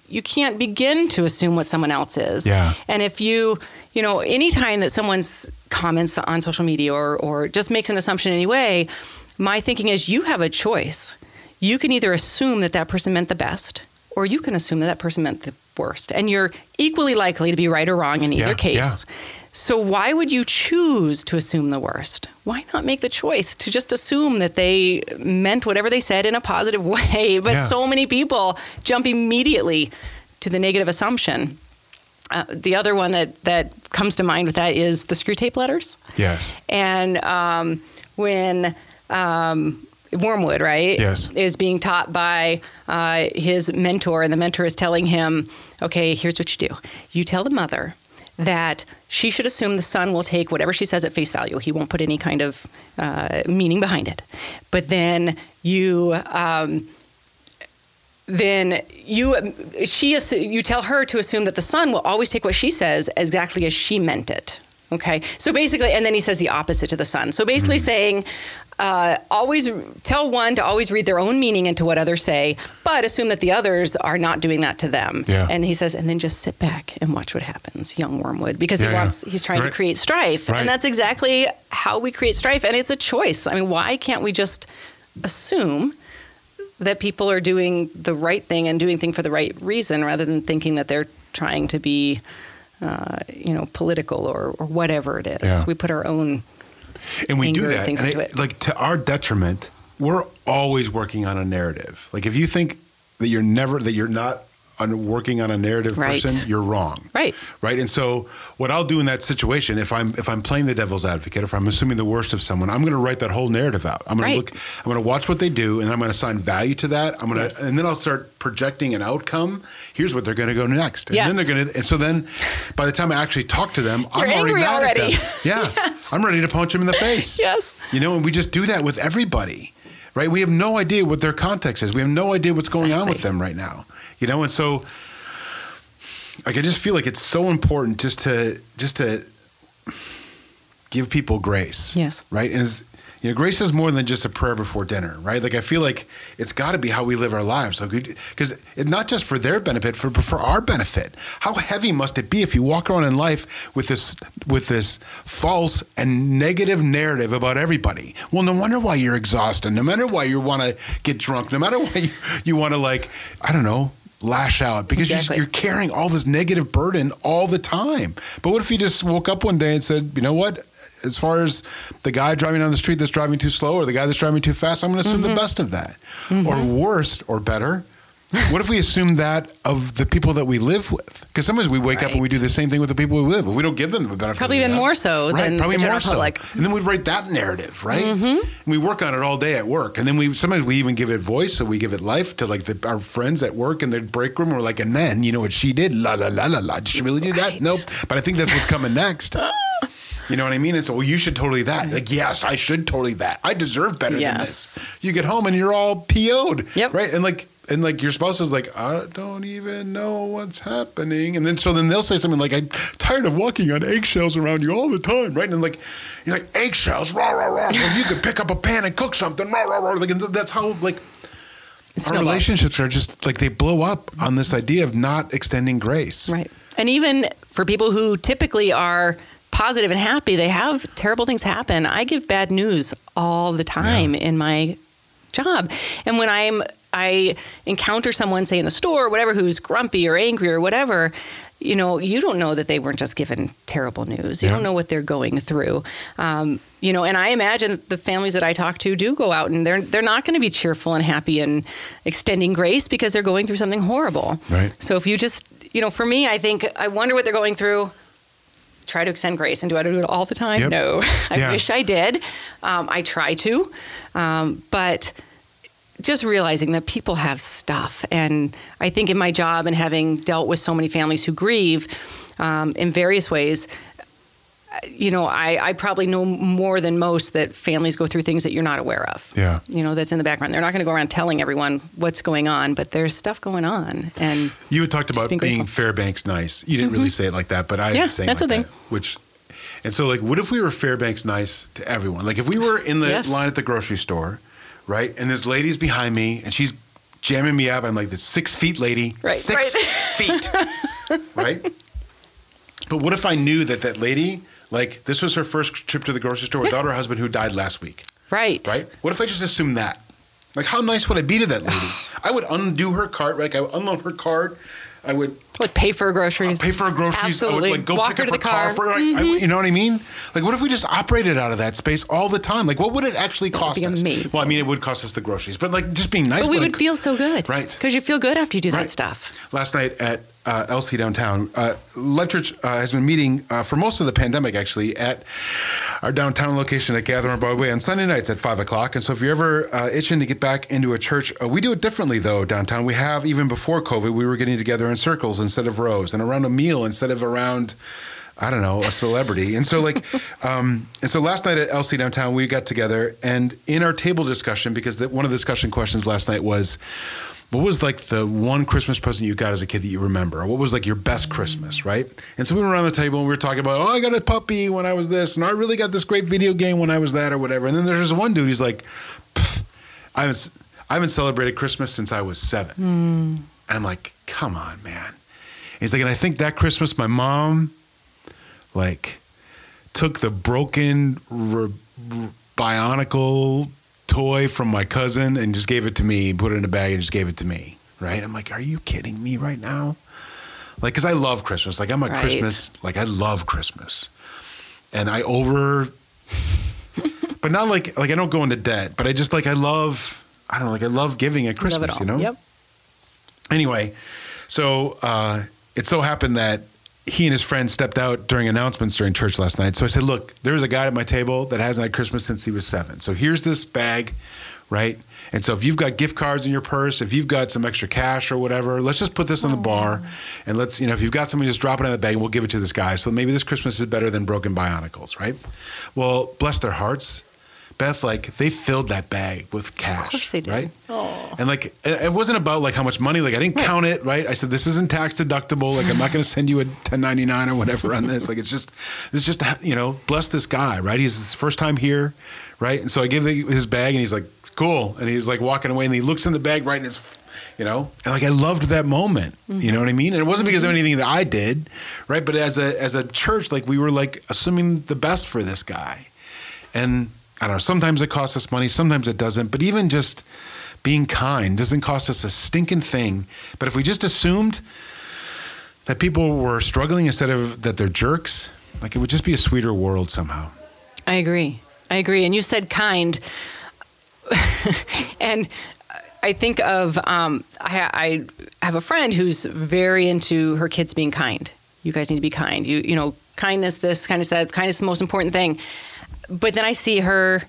you can't begin to assume what someone else is. Yeah. And if you, you know, anytime that someone comments on social media or, or just makes an assumption anyway, my thinking is you have a choice. You can either assume that that person meant the best, or you can assume that that person meant the worst. And you're equally likely to be right or wrong in either yeah, case. Yeah. So why would you choose to assume the worst? Why not make the choice to just assume that they meant whatever they said in a positive way? But yeah. so many people jump immediately to the negative assumption. Uh, the other one that, that comes to mind with that is the screw tape letters. Yes. And um, when... Um, Wormwood, right? Yes. Is being taught by uh, his mentor, and the mentor is telling him, okay, here's what you do. You tell the mother that she should assume the son will take whatever she says at face value. He won't put any kind of uh, meaning behind it. But then you, um, then you, she, you tell her to assume that the son will always take what she says exactly as she meant it. Okay. So basically, and then he says the opposite to the son. So basically mm-hmm. saying, Uh, always tell one to always read their own meaning into what others say, but assume that the others are not doing that to them. Yeah. And he says, and then just sit back and watch what happens, young Wormwood, because yeah, he wants, yeah. he's trying right. to create strife. Right. And that's exactly how we create strife. And it's a choice. I mean, why can't we just assume that people are doing the right thing and doing things for the right reason, rather than thinking that they're trying to be, uh, you know, political or, or whatever it is. Yeah. We put our own And we do that, and and it, like to our detriment. We're always working on a narrative. Like if you think that you're never that you're not on working on a narrative right. person, you're wrong. Right. Right. And so what I'll do in that situation, if I'm if I'm playing the devil's advocate, if I'm assuming the worst of someone, I'm going to write that whole narrative out. I'm going right. to look. I'm going to watch what they do, and I'm going to assign value to that. I'm going to, yes. and then I'll start projecting an outcome. Here's what they're going to go next, and yes. then they're going to. And so then, by the time I actually talk to them, You're I'm already mad already. at them. Yeah, yes. I'm ready to punch them in the face. Yes. You know, and we just do that with everybody, right? We have no idea what their context is. We have no idea what's exactly. going on with them right now. You know, and so like I just feel like it's so important just to just to give people grace. Yes. Right. And it's, you know, grace is more than just a prayer before dinner, right? Like I feel like it's got to be how we live our lives, like because it's not just for their benefit, for for our benefit. How heavy must it be if you walk around in life with this with this false and negative narrative about everybody? Well, no wonder why you're exhausted. No matter why you want to get drunk. No matter why you, you want to like I don't know. lash out because exactly. you're, you're carrying all this negative burden all the time. But what if you just woke up one day and said, you know what, as far as the guy driving down the street that's driving too slow or the guy that's driving too fast, I'm going to assume mm-hmm. the best of that mm-hmm. or worst or better. What if we assume that of the people that we live with? Because sometimes we wake right. up and we do the same thing with the people we live with. We don't give them the benefit. Probably even that. more so right, than probably the general more public. So. And then we write that narrative, right? Mm-hmm. And we work on it all day at work. And then we sometimes we even give it voice, so we give it life to like the, our friends at work in their break room. We're like, and then, you know what she did? La, la, la, la, la. Did she really do right. that? Nope. But I think that's what's coming next. You know what I mean? It's, well, you should totally that. Like, yes, I should totally that. I deserve better yes. than this. You get home and you're all P O'd, yep. right? And like, And like your spouse is like, I don't even know what's happening. And then so then they'll say something like, I'm tired of walking on eggshells around you all the time, right? And like, you're like, eggshells, rah, rah, rah. Well, you could pick up a pan and cook something, rah, rah, rah. Like, and that's how like it's our relationships are just like they blow up on this idea of not extending grace. Right. And even for people who typically are positive and happy, they have terrible things happen. I give bad news all the time yeah. in my job. And when I'm I encounter someone, say in the store or whatever, who's grumpy or angry or whatever, you know, you don't know that they weren't just given terrible news. You yeah. don't know what they're going through. Um, you know, and I imagine the families that I talk to do go out and they're, they're not going to be cheerful and happy and extending grace because they're going through something horrible. Right. So if you just, you know, for me, I think I wonder what they're going through. Try to extend grace. And do I do it all the time? Yep. No, I yeah. wish I did. Um, I try to, um, but just realizing that people have stuff. And I think in my job and having dealt with so many families who grieve um, in various ways, you know, I, I probably know more than most that families go through things that you're not aware of. Yeah. You know, that's in the background. They're not going to go around telling everyone what's going on, but there's stuff going on. And you had talked about being, being Fairbanks nice. You didn't mm-hmm. really say it like that, but I'm yeah, saying that's like a thing. That, which And so, like, what if we were Fairbanks nice to everyone? Like, if we were in the yes. line at the grocery store, right, and this lady's behind me, and she's jamming me up. I'm like, this six feet lady, right. six right. feet, right? But what if I knew that that lady, like, this was her first trip to the grocery store without her husband who died last week? Right. Right? What if I just assumed that? Like, how nice would I be to that lady? I would undo her cart. Like, I would unload her cart. I would... Like, pay for her groceries. I'd pay for her groceries. Absolutely. I would, like, go Walk pick her up to the her car. car for her. Like, mm-hmm. I, you know what I mean? Like, what if we just operated out of that space all the time? Like, what would it actually cost That'd be us? Amazing. Well, I mean, it would cost us the groceries. But, like, just being nice. But we would like, feel so good. Right. Because you feel good after you do right. that stuff. Last night at uh, L C Downtown, uh, Life Church uh, has been meeting uh, for most of the pandemic, actually, at our downtown location at Gather on Broadway on Sunday nights at five o'clock. And so if you're ever uh, itching to get back into a church, uh, we do it differently, though, downtown. We have, even before COVID, we were getting together in circles instead of rows, and around a meal instead of around, I don't know, a celebrity. And so like, um, and so last night at L C Downtown, we got together, and in our table discussion, because the, one of the discussion questions last night was, what was like the one Christmas present you got as a kid that you remember? Or what was like your best Christmas, right? And so we were around the table and we were talking about, oh, I got a puppy when I was this, and I really got this great video game when I was that or whatever. And then there's this one dude, he's like, I haven't, I haven't celebrated Christmas since I was seven. Mm. And I'm like, come on, man. He's like, and I think that Christmas, my mom, like, took the broken re- re- bionicle toy from my cousin and just gave it to me, put it in a bag and just gave it to me, right? I'm like, are you kidding me right now? Like, because I love Christmas. Like, I'm a right. Christmas, like, I love Christmas. And I over, but not like, like, I don't go into debt, but I just, like, I love, I don't know, like, I love giving at Christmas, you know? Yep. Anyway, so, uh, it so happened that he and his friend stepped out during announcements during church last night. So I said, look, there's a guy at my table that hasn't had Christmas since he was seven. So here's this bag, right? And so if you've got gift cards in your purse, if you've got some extra cash or whatever, let's just put this on the bar. And let's, you know, if you've got something, just drop it in the bag and we'll give it to this guy. So maybe this Christmas is better than broken bionicles, right? Well, bless their hearts. Beth, like, they filled that bag with cash. Of course they did. Right? Aww. And, like, it wasn't about, like, how much money. Like, I didn't right. count it, right? I said, this isn't tax deductible. Like, I'm not going to send you a ten ninety-nine or whatever on this. Like, it's just, it's just, you know, bless this guy, right? He's his first time here, right? And so I gave the, his bag, and he's like, cool. And he's, like, walking away, and he looks in the bag right in his, you know? And, like, I loved that moment. Mm-hmm. You know what I mean? And it wasn't because of anything that I did, right? But as a as a church, like, we were, like, assuming the best for this guy. And... I don't know, sometimes it costs us money, sometimes it doesn't, but even just being kind doesn't cost us a stinking thing. But if we just assumed that people were struggling instead of that they're jerks, like it would just be a sweeter world somehow. I agree. I agree. And you said kind. And I think of, um, I, I have a friend who's very into her kids being kind. You guys need to be kind. You, you know, kindness, this, kindness, that, kindness is the most important thing. But then I see her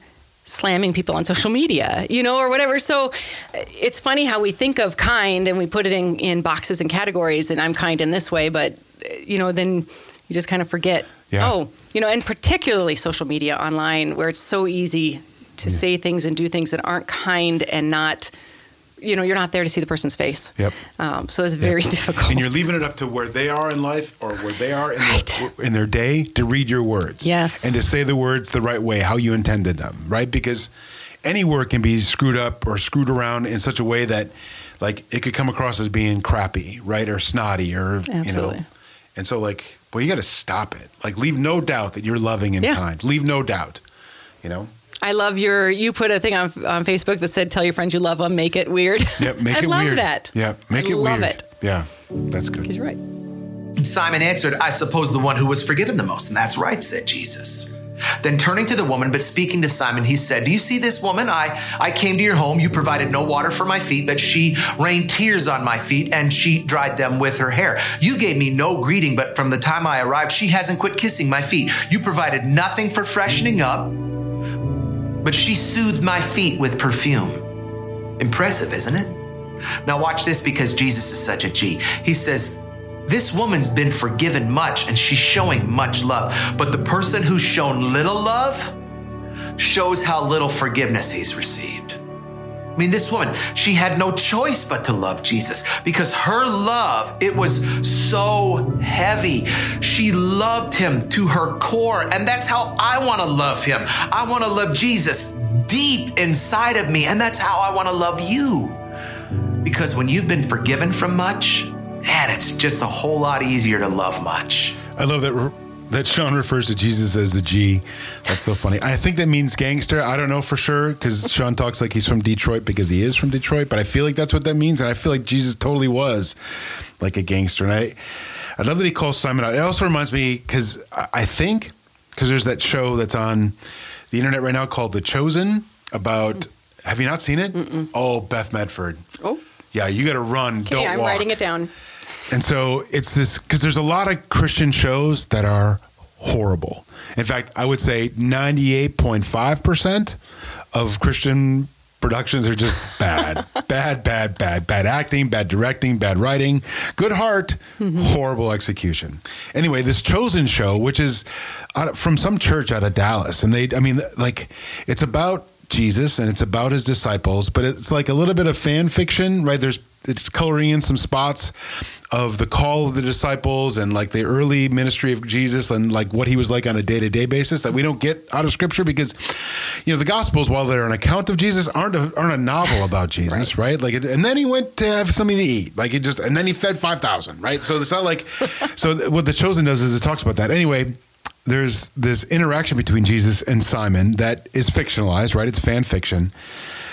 slamming people on social media, you know, or whatever. So it's funny how we think of kind and we put it in, in boxes and categories, and I'm kind in this way. But, you know, then you just kind of forget. Yeah. Oh, you know, and particularly social media online where it's so easy to yeah. say things and do things that aren't kind and not, you know, you're not there to see the person's face. Yep. Um, so that's very yep. difficult. And you're leaving it up to where they are in life or where they are in, right. their, in their day to read your words. Yes. And to say the words the right way, how you intended them, right? Because any word can be screwed up or screwed around in such a way that, like, it could come across as being crappy, right? Or snotty or, Absolutely. You know. And so, like, well, you got to stop it. Like, leave no doubt that you're loving and yeah. kind. Leave no doubt, you know. I love your, you put a thing on on Facebook that said, tell your friends you love them, make it weird. Yep, make it weird. I love that. Yeah, make I it weird. I love it. Yeah, that's good. He's right. Simon answered, I suppose the one who was forgiven the most. And that's right, said Jesus. Then turning to the woman, but speaking to Simon, he said, do you see this woman? I, I came to your home. You provided no water for my feet, but she rained tears on my feet and she dried them with her hair. You gave me no greeting, but from the time I arrived, she hasn't quit kissing my feet. You provided nothing for freshening up, but she soothed my feet with perfume. Impressive, isn't it? Now watch this, because Jesus is such a G. He says, this woman's been forgiven much and she's showing much love. But the person who's shown little love shows how little forgiveness he's received. I mean, this woman, she had no choice but to love Jesus because her love, it was so heavy. She loved him to her core. And that's how I want to love him. I want to love Jesus deep inside of me. And that's how I want to love you. Because when you've been forgiven from much, man, it's just a whole lot easier to love much. I love that re- that Sean refers to Jesus as the G. That's so funny. I think that means gangster. I don't know for sure because Sean talks like he's from Detroit because he is from Detroit, but I feel like that's what that means. And I feel like Jesus totally was like a gangster. And I, I love that he calls Simon out. It also reminds me because I think, because there's that show that's on the internet right now called The Chosen about, mm. have you not seen it? Mm-mm. Oh, Beth Medford. Oh. Yeah, you got to run, okay, don't I'm walk. I'm writing it down. And so it's this, because there's a lot of Christian shows that are horrible. In fact, I would say ninety-eight point five percent of Christian productions are just bad, bad, bad, bad, bad acting, bad directing, bad writing, good heart, mm-hmm. horrible execution. Anyway, this Chosen show, which is out of, from some church out of Dallas. And they, I mean, like it's about Jesus and it's about his disciples, but it's like a little bit of fan fiction, right? There's, it's coloring in some spots of the call of the disciples and like the early ministry of Jesus and like what he was like on a day-to-day basis that we don't get out of scripture because, you know, the gospels, while they're an account of Jesus, aren't a, aren't a novel about Jesus, right? right? Like, it, and then he went to have something to eat, like it just, and then he fed five thousand, right? So it's not like, so what The Chosen does is it talks about that. Anyway, there's this interaction between Jesus and Simon that is fictionalized, right? It's fan fiction.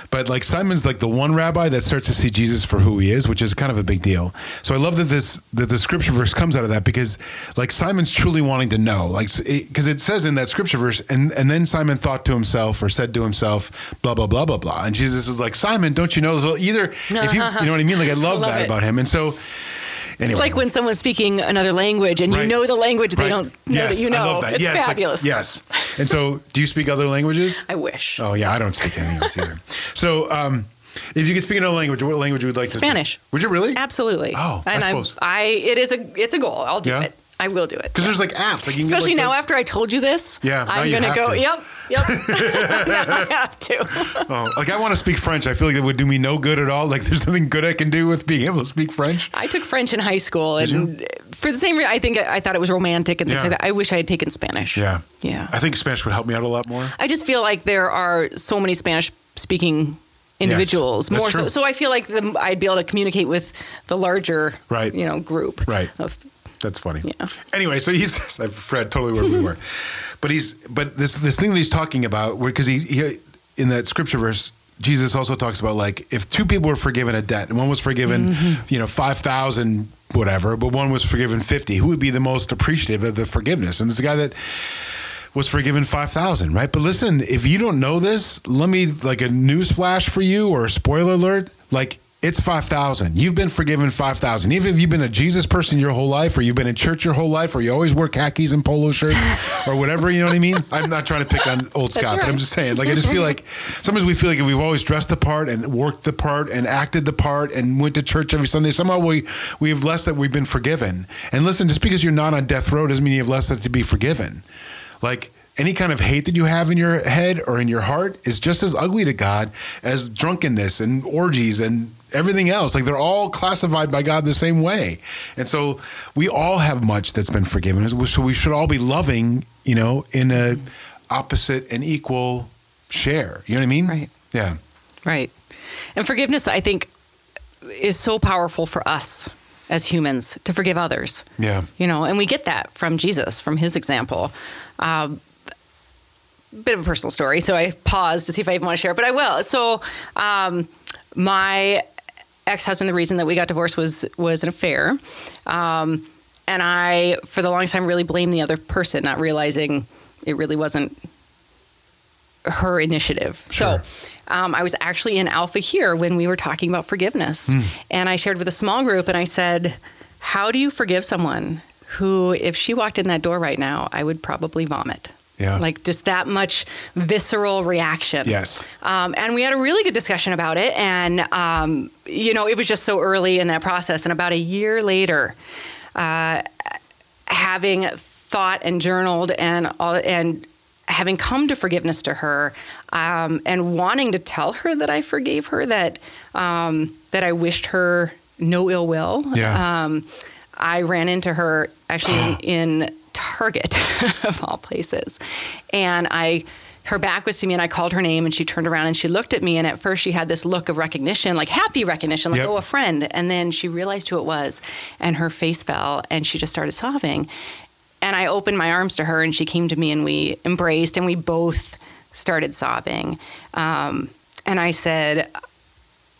But like Simon's like the one rabbi that starts to see Jesus for who he is, which is kind of a big deal. So I love that this that the scripture verse comes out of that because like Simon's truly wanting to know, like because it, it says in that scripture verse, and, and then Simon thought to himself or said to himself, blah, blah, blah, blah, blah. And Jesus is like, Simon, don't you know? So either, if you, you know what I mean? Like I love, I love that it. about him. And so anyway. It's like when someone's speaking another language and right. you know the language, right. they don't know yes. that you know. I love that. It's yes. fabulous. Like, yes. And so do you speak other languages? I wish. Oh yeah, I don't speak any of this either. So, um, if you could speak another language, what language would you like Spanish. to speak? Spanish. Would you really? Absolutely. Oh, and I suppose. I, I, it is a, it's a goal. I'll do yeah. it. I will do it. Because yeah. there's like apps. Like you can Especially get like now the, after I told you this. Yeah. I'm going to go, yep, yep. Now I have to. oh, like I want to speak French. I feel like it would do me no good at all. Like there's nothing good I can do with being able to speak French. I took French in high school. Did and you? For the same reason, I think I thought it was romantic. And yeah. things like that. I wish I had taken Spanish. Yeah. Yeah. I think Spanish would help me out a lot more. I just feel like there are so many Spanish speaking individuals yes, more. So, so I feel like the, I'd be able to communicate with the larger right. you know, group right. of That's funny. Yeah. Anyway, so he's, I forgot totally where we were, but he's, but this, this thing that he's talking about where, cause he, he, in that scripture verse, Jesus also talks about like, if two people were forgiven a debt and one was forgiven, mm-hmm. you know, five thousand, whatever, but one was forgiven fifty, who would be the most appreciative of the forgiveness? And this guy that was forgiven five thousand, right? But listen, if you don't know this, let me like a news flash for you or a spoiler alert, like, it's five thousand. You've been forgiven five thousand. Even if you've been a Jesus person your whole life, or you've been in church your whole life, or you always wear khakis and polo shirts or whatever, you know what I mean? I'm not trying to pick on old Scott, right. but I'm just saying, like, I just feel like sometimes we feel like we've always dressed the part and worked the part and acted the part and went to church every Sunday. Somehow we, we have less that we've been forgiven. And listen, just because you're not on death row doesn't mean you have less that to be forgiven. Like, any kind of hate that you have in your head or in your heart is just as ugly to God as drunkenness and orgies and everything else. Like they're all classified by God the same way. And so we all have much that's been forgiven. So we should all be loving, you know, in a opposite and equal share. You know what I mean? Right. Yeah. Right. And forgiveness, I think, is so powerful for us as humans to forgive others. Yeah. You know, and we get that from Jesus, from his example. Um, bit of a personal story. So I paused to see if I even want to share it, but I will. So, um, my ex-husband, the reason that we got divorced was, was an affair. Um, and I, for the longest time, really blamed the other person, not realizing it really wasn't her initiative. Sure. So, um, I was actually in Alpha here when we were talking about forgiveness mm. and I shared with a small group and I said, how do you forgive someone who, if she walked in that door right now, I would probably vomit. Yeah. Like just that much visceral reaction. Yes. Um, and we had a really good discussion about it. And, um, you know, it was just so early in that process. And about a year later, uh, having thought and journaled and all, and having come to forgiveness to her um, and wanting to tell her that I forgave her, that um, that I wished her no ill will. Yeah. Um, I ran into her actually in, in Target of all places, and I her back was to me, and I called her name, and she turned around and she looked at me, and at first she had this look of recognition, like happy recognition, like, yep. oh, a friend. And then she realized who it was, and her face fell, and she just started sobbing. And I opened my arms to her, and she came to me, and we embraced, and we both started sobbing. Um, and I said,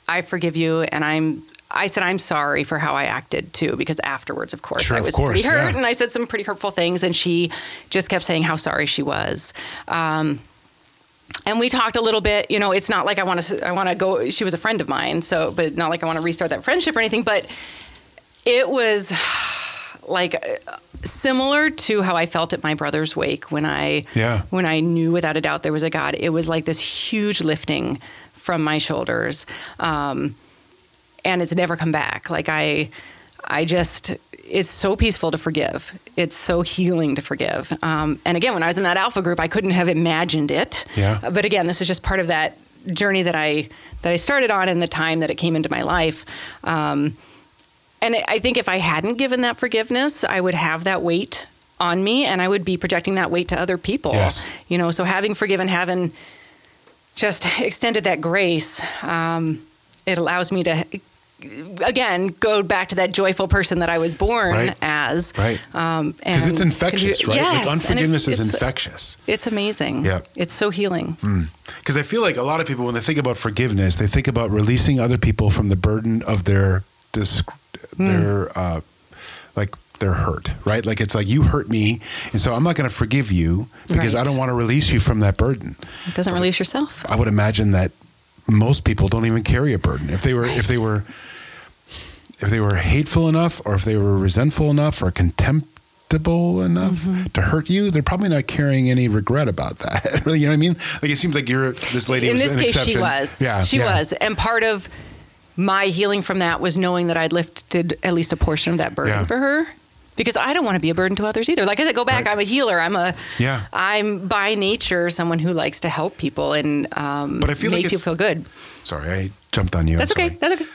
I forgive you, and I'm I said, I'm sorry for how I acted too, because afterwards, of course, sure, I was course, pretty hurt yeah. and I said some pretty hurtful things, and she just kept saying how sorry she was. Um, and we talked a little bit, you know, it's not like I want to, I want to go, she was a friend of mine, so, but not like I want to restart that friendship or anything, but it was like similar to how I felt at my brother's wake when I, yeah. when I knew without a doubt there was a God. It was like this huge lifting from my shoulders. Um, And it's never come back. Like I, I just, it's so peaceful to forgive. It's so healing to forgive. Um, and again, when I was in that Alpha group, I couldn't have imagined it. Yeah. But again, this is just part of that journey that I, that I started on in the time that it came into my life. Um, and I think if I hadn't given that forgiveness, I would have that weight on me, and I would be projecting that weight to other people, yes. you know, so having forgiven, having just extended that grace, um, it allows me to, again, go back to that joyful person that I was born right. as. Right. Um, because it's infectious, right? Yes, like unforgiveness it, is infectious. It's amazing. Yeah. It's so healing. Because mm. I feel like a lot of people, when they think about forgiveness, they think about releasing other people from the burden of their, disc- mm. their uh, like, their hurt, right? Like, it's like, you hurt me, and so I'm not going to forgive you because right. I don't want to release you from that burden. It doesn't but release yourself. I would imagine that most people don't even carry a burden. If they were, right. if they were, if they were hateful enough, or if they were resentful enough, or contemptible enough mm-hmm. to hurt you, they're probably not carrying any regret about that. Really, you know what I mean? Like, it seems like you're this lady. In was this an case, exception. She was. Yeah, she yeah. was, and part of my healing from that was knowing that I'd lifted at least a portion of that burden yeah. for her. Because I don't want to be a burden to others either. Like I said, go back. Right. I'm a healer. I'm a, yeah. I'm by nature someone who likes to help people and um, but I feel make like you feel good. Sorry, I jumped on you. That's okay. That's okay.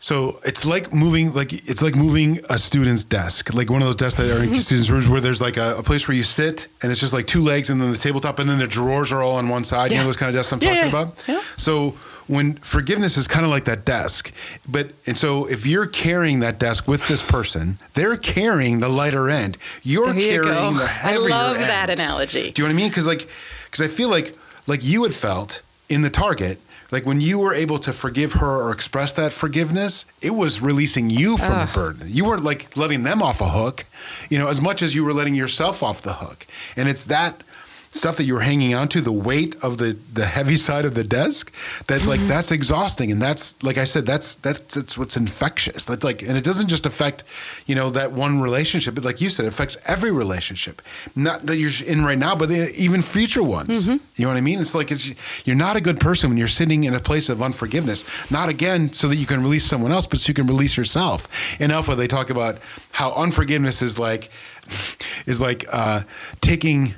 So it's like moving, like it's like moving a student's desk, like one of those desks that are in students' rooms where there's like a, a place where you sit and it's just like two legs and then the tabletop and then the drawers are all on one side. Yeah. You know those kind of desks I'm yeah, talking yeah. about? Yeah. So when forgiveness is kind of like that desk, but, and so if you're carrying that desk with this person, they're carrying the lighter end. You're you carrying go. the heavier end. I love that end. analogy. Do you know what I mean? Because like, because I feel like, like you had felt in the Target, like when you were able to forgive her or express that forgiveness, it was releasing you from Ugh. the burden. You weren't like letting them off a hook, you know, as much as you were letting yourself off the hook. And it's that stuff that you're hanging on to, the weight of the, the heavy side of the desk, that's like, that's exhausting. And that's, like I said, that's, that's, that's what's infectious. That's like, and it doesn't just affect, you know, that one relationship, but like you said, it affects every relationship, not that you're in right now, but even future ones. Mm-hmm. You know what I mean? It's like, it's, you're not a good person when you're sitting in a place of unforgiveness, not again, so that you can release someone else, but so you can release yourself. In Alpha, they talk about how unforgiveness is like, is like uh, taking,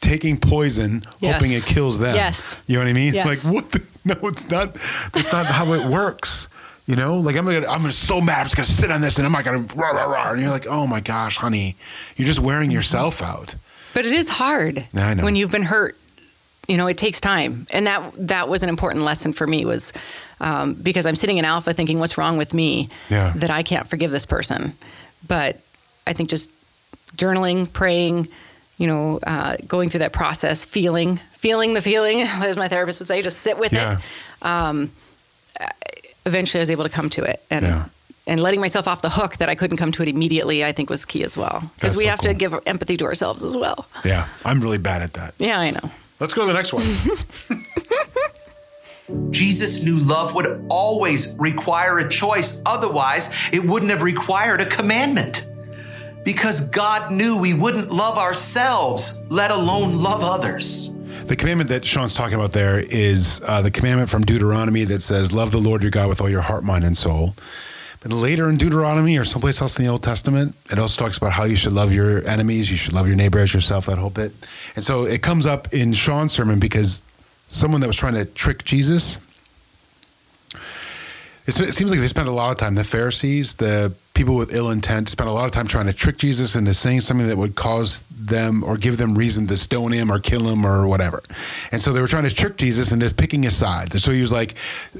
taking poison, yes. hoping it kills them. Yes. You know what I mean? Yes. Like, what the, no, it's not, that's not how it works. You know, like I'm gonna, I'm so mad, I'm just gonna sit on this and I'm not gonna rah, rah, rah. And you're like, oh my gosh, honey, you're just wearing yourself out. But it is hard I know. when you've been hurt, you know, it takes time. And that, that was an important lesson for me was, um, because I'm sitting in Alpha thinking what's wrong with me yeah. that I can't forgive this person. But I think just journaling, praying, you know, uh, going through that process, feeling, feeling the feeling, as my therapist would say, just sit with yeah. it. Um, eventually I was able to come to it and, yeah. and letting myself off the hook that I couldn't come to it immediately, I think was key as well. Cause That's we so have cool. to give empathy to ourselves as well. Yeah. I'm really bad at that. Yeah, I know. Let's go to the next one. Jesus knew love would always require a choice. Otherwise it wouldn't have required a commandment. Because God knew we wouldn't love ourselves, let alone love others. The commandment that Sean's talking about there is uh, the commandment from Deuteronomy that says, love the Lord your God with all your heart, mind, and soul. Then later in Deuteronomy or someplace else in the Old Testament, it also talks about how you should love your enemies, you should love your neighbor as yourself, that whole bit. And so it comes up in Sean's sermon because someone that was trying to trick Jesus, it seems like they spent a lot of time, the Pharisees, the people with ill intent, spent a lot of time trying to trick Jesus into saying something that would cause them or give them reason to stone him or kill him or whatever. And so they were trying to trick Jesus into picking a side. So he was like,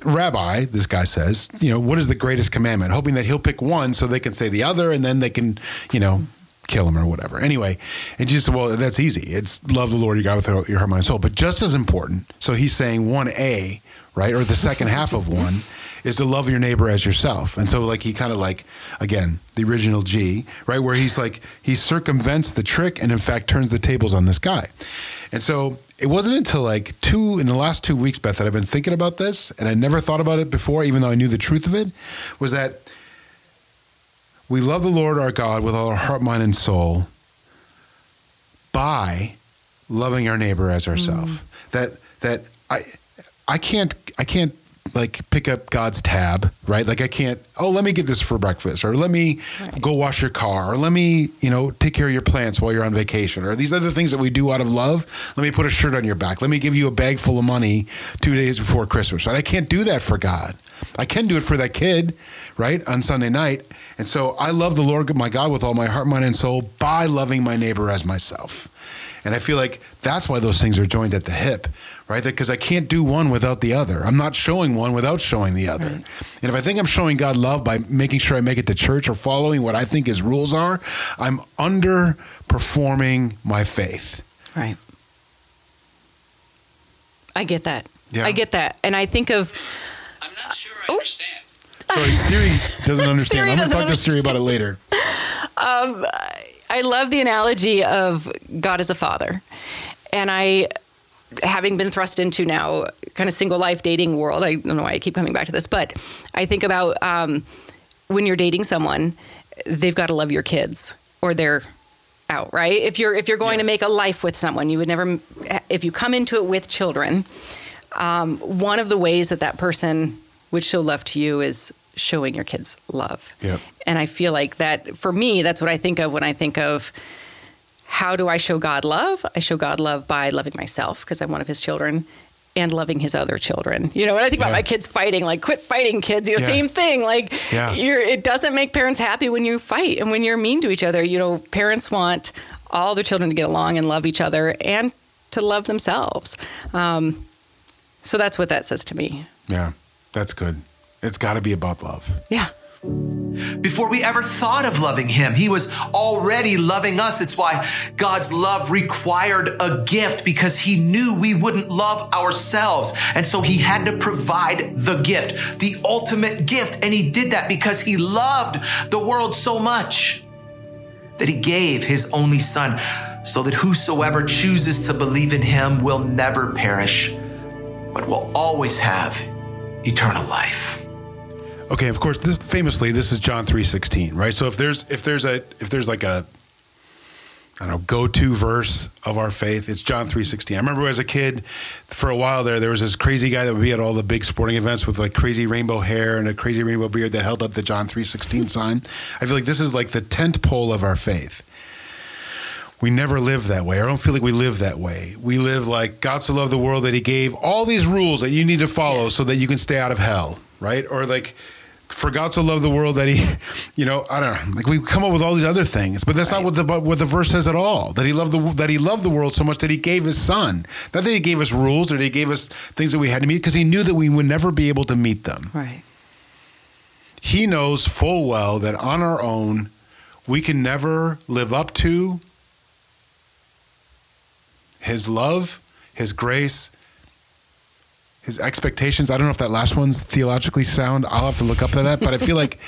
Rabbi, this guy says, you know, what is the greatest commandment? Hoping that he'll pick one so they can say the other and then they can, you know, kill him or whatever. Anyway, and Jesus said, well, that's easy. It's love the Lord your God with your heart, mind, and soul. But just as important, so he's saying one A, right, or the second half of one, is to love your neighbor as yourself. And so like he kind of like, again, the original G, right, where he's like, he circumvents the trick and in fact turns the tables on this guy. And so it wasn't until like two, in the last two weeks, Beth, that I've been thinking about this, and I never thought about it before, even though I knew the truth of it, was that we love the Lord our God with all our heart, mind, and soul by loving our neighbor as ourselves. Mm. That, that I... I can't, I can't like pick up God's tab, right? Like I can't, oh, let me get this for breakfast, or let me right. go wash your car, or let me, you know, take care of your plants while you're on vacation, or these other things that we do out of love. Let me put a shirt on your back. Let me give you a bag full of money two days before Christmas. Right? I can't do that for God. I can do it for that kid, right? On Sunday night. And so I love the Lord, my God, with all my heart, mind, and soul by loving my neighbor as myself. And I feel like that's why those things are joined at the hip, right? Because I can't do one without the other. I'm not showing one without showing the other. Right. And if I think I'm showing God love by making sure I make it to church or following what I think his rules are, I'm underperforming my faith. Right. I get that. Yeah. I get that. And I think of... I'm not sure I oh. understand. Sorry, Siri doesn't understand. Siri I'm going to talk understand. to Siri about it later. Um... I love the analogy of God as a father. And I, having been thrust into now kind of single life dating world, I don't know why I keep coming back to this, but I think about um, when you're dating someone, they've got to love your kids or they're out, right? If you're if you're going yes. to make a life with someone, you would never, if you come into it with children, um, one of the ways that that person would show love to you is showing your kids love. Yep. And I feel like that, for me, that's what I think of when I think of how do I show God love? I show God love by loving myself because I'm one of his children and loving his other children. You know, when I think yeah. about my kids fighting, like quit fighting kids, you know, yeah. same thing. Like yeah. you're, it doesn't make parents happy when you fight and when you're mean to each other. You know, parents want all their children to get along and love each other and to love themselves. Um, so that's what that says to me. Yeah, that's good. It's got to be about love. Yeah. Before we ever thought of loving him, he was already loving us. It's why God's love required a gift because he knew we wouldn't love ourselves. And so he had to provide the gift, the ultimate gift. And he did that because he loved the world so much that he gave his only son so that whosoever chooses to believe in him will never perish, but will always have eternal life. Okay, of course, this famously, this is John three sixteen, right? So if there's if there's a if there's like a I don't know, go-to verse of our faith, it's John three sixteen. I remember as a kid, for a while there, there was this crazy guy that would be at all the big sporting events with like crazy rainbow hair and a crazy rainbow beard that held up the John three sixteen sign. I feel like this is like the tent pole of our faith. We never live that way. I don't feel like we live that way. We live like God so loved the world that he gave all these rules that you need to follow so that you can stay out of hell, right? Or like, for God to love the world that he, you know, I don't know, like we come up with all these other things, but that's right. not what the what the verse says at all. That he loved the that he loved the world so much that he gave his son. Not that he gave us rules or that he gave us things that we had to meet because he knew that we would never be able to meet them. Right. He knows full well that on our own, we can never live up to his love, his grace, his expectations. I don't know if that last one's theologically sound. I'll have to look up to that. But I feel like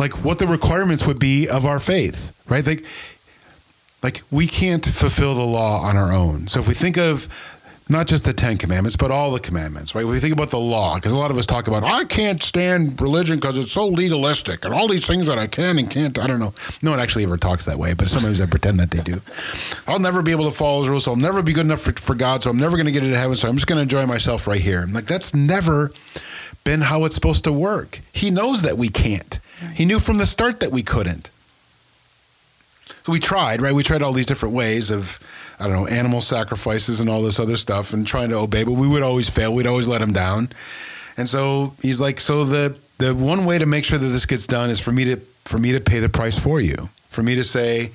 like what the requirements would be of our faith, right? Like, like we can't fulfill the law on our own. So if we think of not just the Ten Commandments, but all the commandments, right? When we think about the law, because a lot of us talk about, I can't stand religion because it's so legalistic and all these things that I can and can't, I don't know. No one actually ever talks that way, but sometimes I pretend that they do. I'll never be able to follow his rules, so I'll never be good enough for, for God, so I'm never going to get into heaven, so I'm just going to enjoy myself right here. I'm like, that's never been how it's supposed to work. He knows that we can't. He knew from the start that we couldn't. So we tried, right? We tried all these different ways of, I don't know, animal sacrifices and all this other stuff and trying to obey, but we would always fail. We'd always let him down. And so he's like, so the the one way to make sure that this gets done is for me to for me to pay the price for you, for me to say,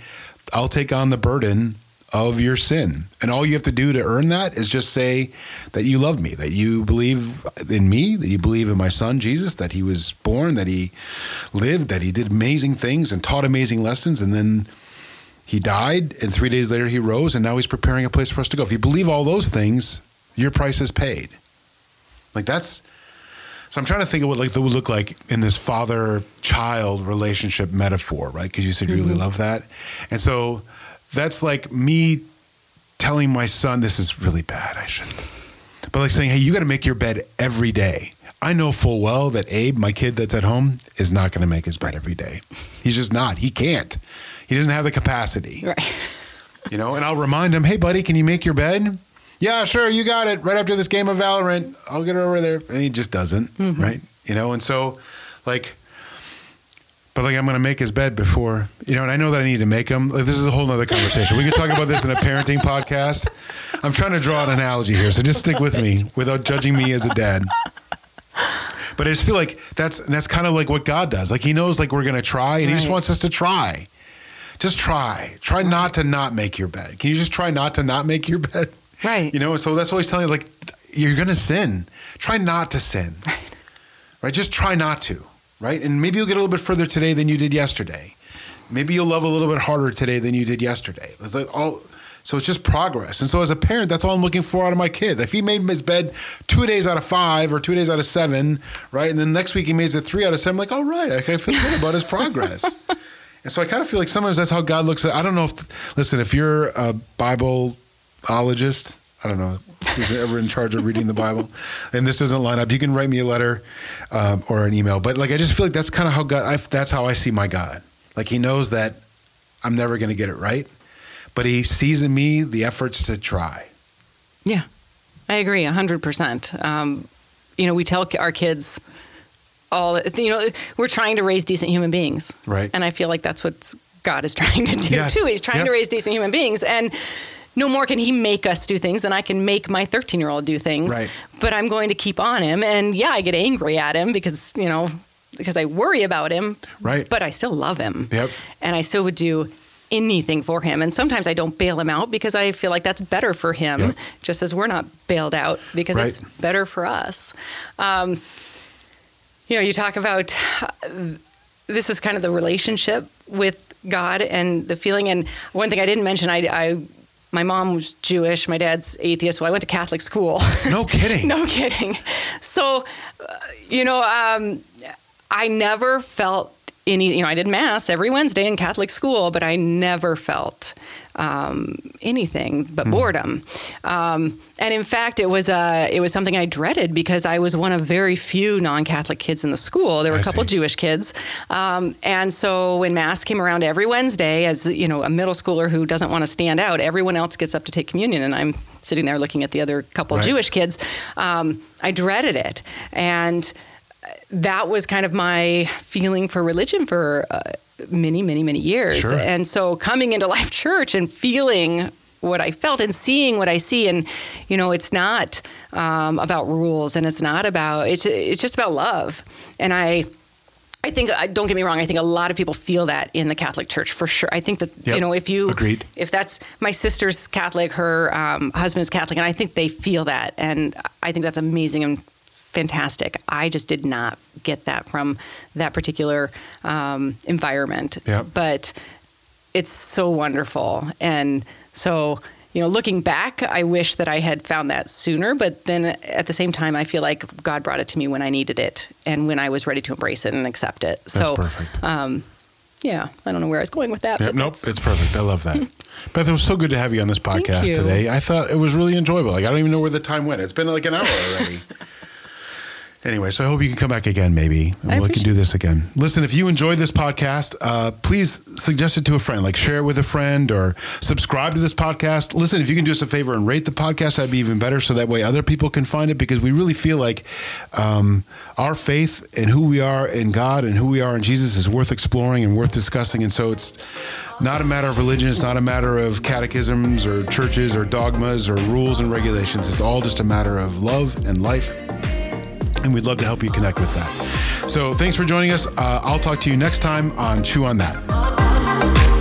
I'll take on the burden of your sin. And all you have to do to earn that is just say that you love me, that you believe in me, that you believe in my son, Jesus, that he was born, that he lived, that he did amazing things and taught amazing lessons. And then he died, and three days later he rose, and now he's preparing a place for us to go. If you believe all those things, your price is paid. Like that's, so I'm trying to think of what like that would look like in this father-child relationship metaphor, right? Because you said you really mm-hmm. love that. And so that's like me telling my son, this is really bad, I shouldn't. But like saying, hey, you got to make your bed every day. I know full well that Abe, my kid that's at home, is not going to make his bed every day. He's just not. He can't. He doesn't have the capacity. Right. You know, and I'll remind him, hey, buddy, can you make your bed? Yeah, sure, you got it. Right after this game of Valorant, I'll get her over there. And he just doesn't, mm-hmm. right? You know, and so, like, but, like, I'm going to make his bed before, you know, and I know that I need to make him. Like, this is a whole other conversation. We could talk about this in a parenting podcast. I'm trying to draw an analogy here, so just stick with me without judging me as a dad. But I just feel like that's that's kind of like what God does. Like, he knows, like, we're going to try, and right. he just wants us to try. Just try. Try not to not make your bed. Can you just try not to not make your bed? Right. You know, so that's always telling you, like, you're going to sin. Try not to sin. Right. Right? Just try not to. Right? And maybe you'll get a little bit further today than you did yesterday. Maybe you'll love a little bit harder today than you did yesterday. It's like all, so it's just progress. And so as a parent, that's all I'm looking for out of my kid. If he made his bed two days out of five or two days out of seven, right? And then next week he makes it three out of seven. I'm like, all right, I feel good about his progress. And so I kind of feel like sometimes that's how God looks at it. I don't know if, listen, if you're a Bible... ologist. I don't know who's ever in charge of reading the Bible, and this doesn't line up. You can write me a letter um, or an email, but like I just feel like that's kind of how God. I, that's how I see my God. Like He knows that I'm never going to get it right, but He sees in me the efforts to try. Yeah, I agree a hundred percent. You know, we tell our kids all. You know, we're trying to raise decent human beings, right? And I feel like that's what God is trying to do yes. too. He's trying yep. to raise decent human beings, and. No more can he make us do things than I can make my thirteen-year-old do things, right. But I'm going to keep on him. And yeah, I get angry at him because, you know, because I worry about him, right. But I still love him yep. and I still would do anything for him. And sometimes I don't bail him out because I feel like that's better for him yep. just as we're not bailed out because right. it's better for us. Um, you know, you talk about uh, this is kind of the relationship with God and the feeling. And one thing I didn't mention, I, I, my mom was Jewish. My dad's atheist. Well, I went to Catholic school. No kidding. No kidding. So, uh, you know, um, I never felt any, you know, I did mass every Wednesday in Catholic school, but I never felt um, anything but hmm. boredom. Um, and in fact, it was uh, it was something I dreaded because I was one of very few non-Catholic kids in the school. There were I a couple see. Jewish kids. Um, and so when mass came around every Wednesday, as, you know, a middle schooler who doesn't want to stand out, everyone else gets up to take communion. And I'm sitting there looking at the other couple right. Jewish kids. Um, I dreaded it. And that was kind of my feeling for religion for uh, many, many, many years. Sure. And so coming into Life Church and feeling what I felt and seeing what I see and, you know, it's not um, about rules and it's not about, it's it's just about love. And I, I think, don't get me wrong, I think a lot of people feel that in the Catholic Church for sure. I think that, yep. you know, if you, Agreed. If that's, my sister's Catholic, her um, husband's Catholic, and I think they feel that. And I think that's amazing and fantastic. I just did not get that from that particular um, environment, yep. but it's so wonderful. And so, you know, looking back, I wish that I had found that sooner, but then at the same time, I feel like God brought it to me when I needed it and when I was ready to embrace it and accept it. That's so, perfect. Um, yeah, I don't know where I was going with that. Yep, but nope, it's perfect. I love that. Beth, it was so good to have you on this podcast today. I thought it was really enjoyable. Like, I don't even know where the time went. It's been like an hour already. Anyway, so I hope you can come back again, maybe. And we can do this again. Listen, if you enjoyed this podcast, uh, please suggest it to a friend. Like, share it with a friend or subscribe to this podcast. Listen, if you can do us a favor and rate the podcast, that'd be even better. So that way other people can find it, because we really feel like um, our faith and who we are in God and who we are in Jesus is worth exploring and worth discussing. And so it's not a matter of religion. It's not a matter of catechisms or churches or dogmas or rules and regulations. It's all just a matter of love and life. And we'd love to help you connect with that. So thanks for joining us. Uh, I'll talk to you next time on Chew on That.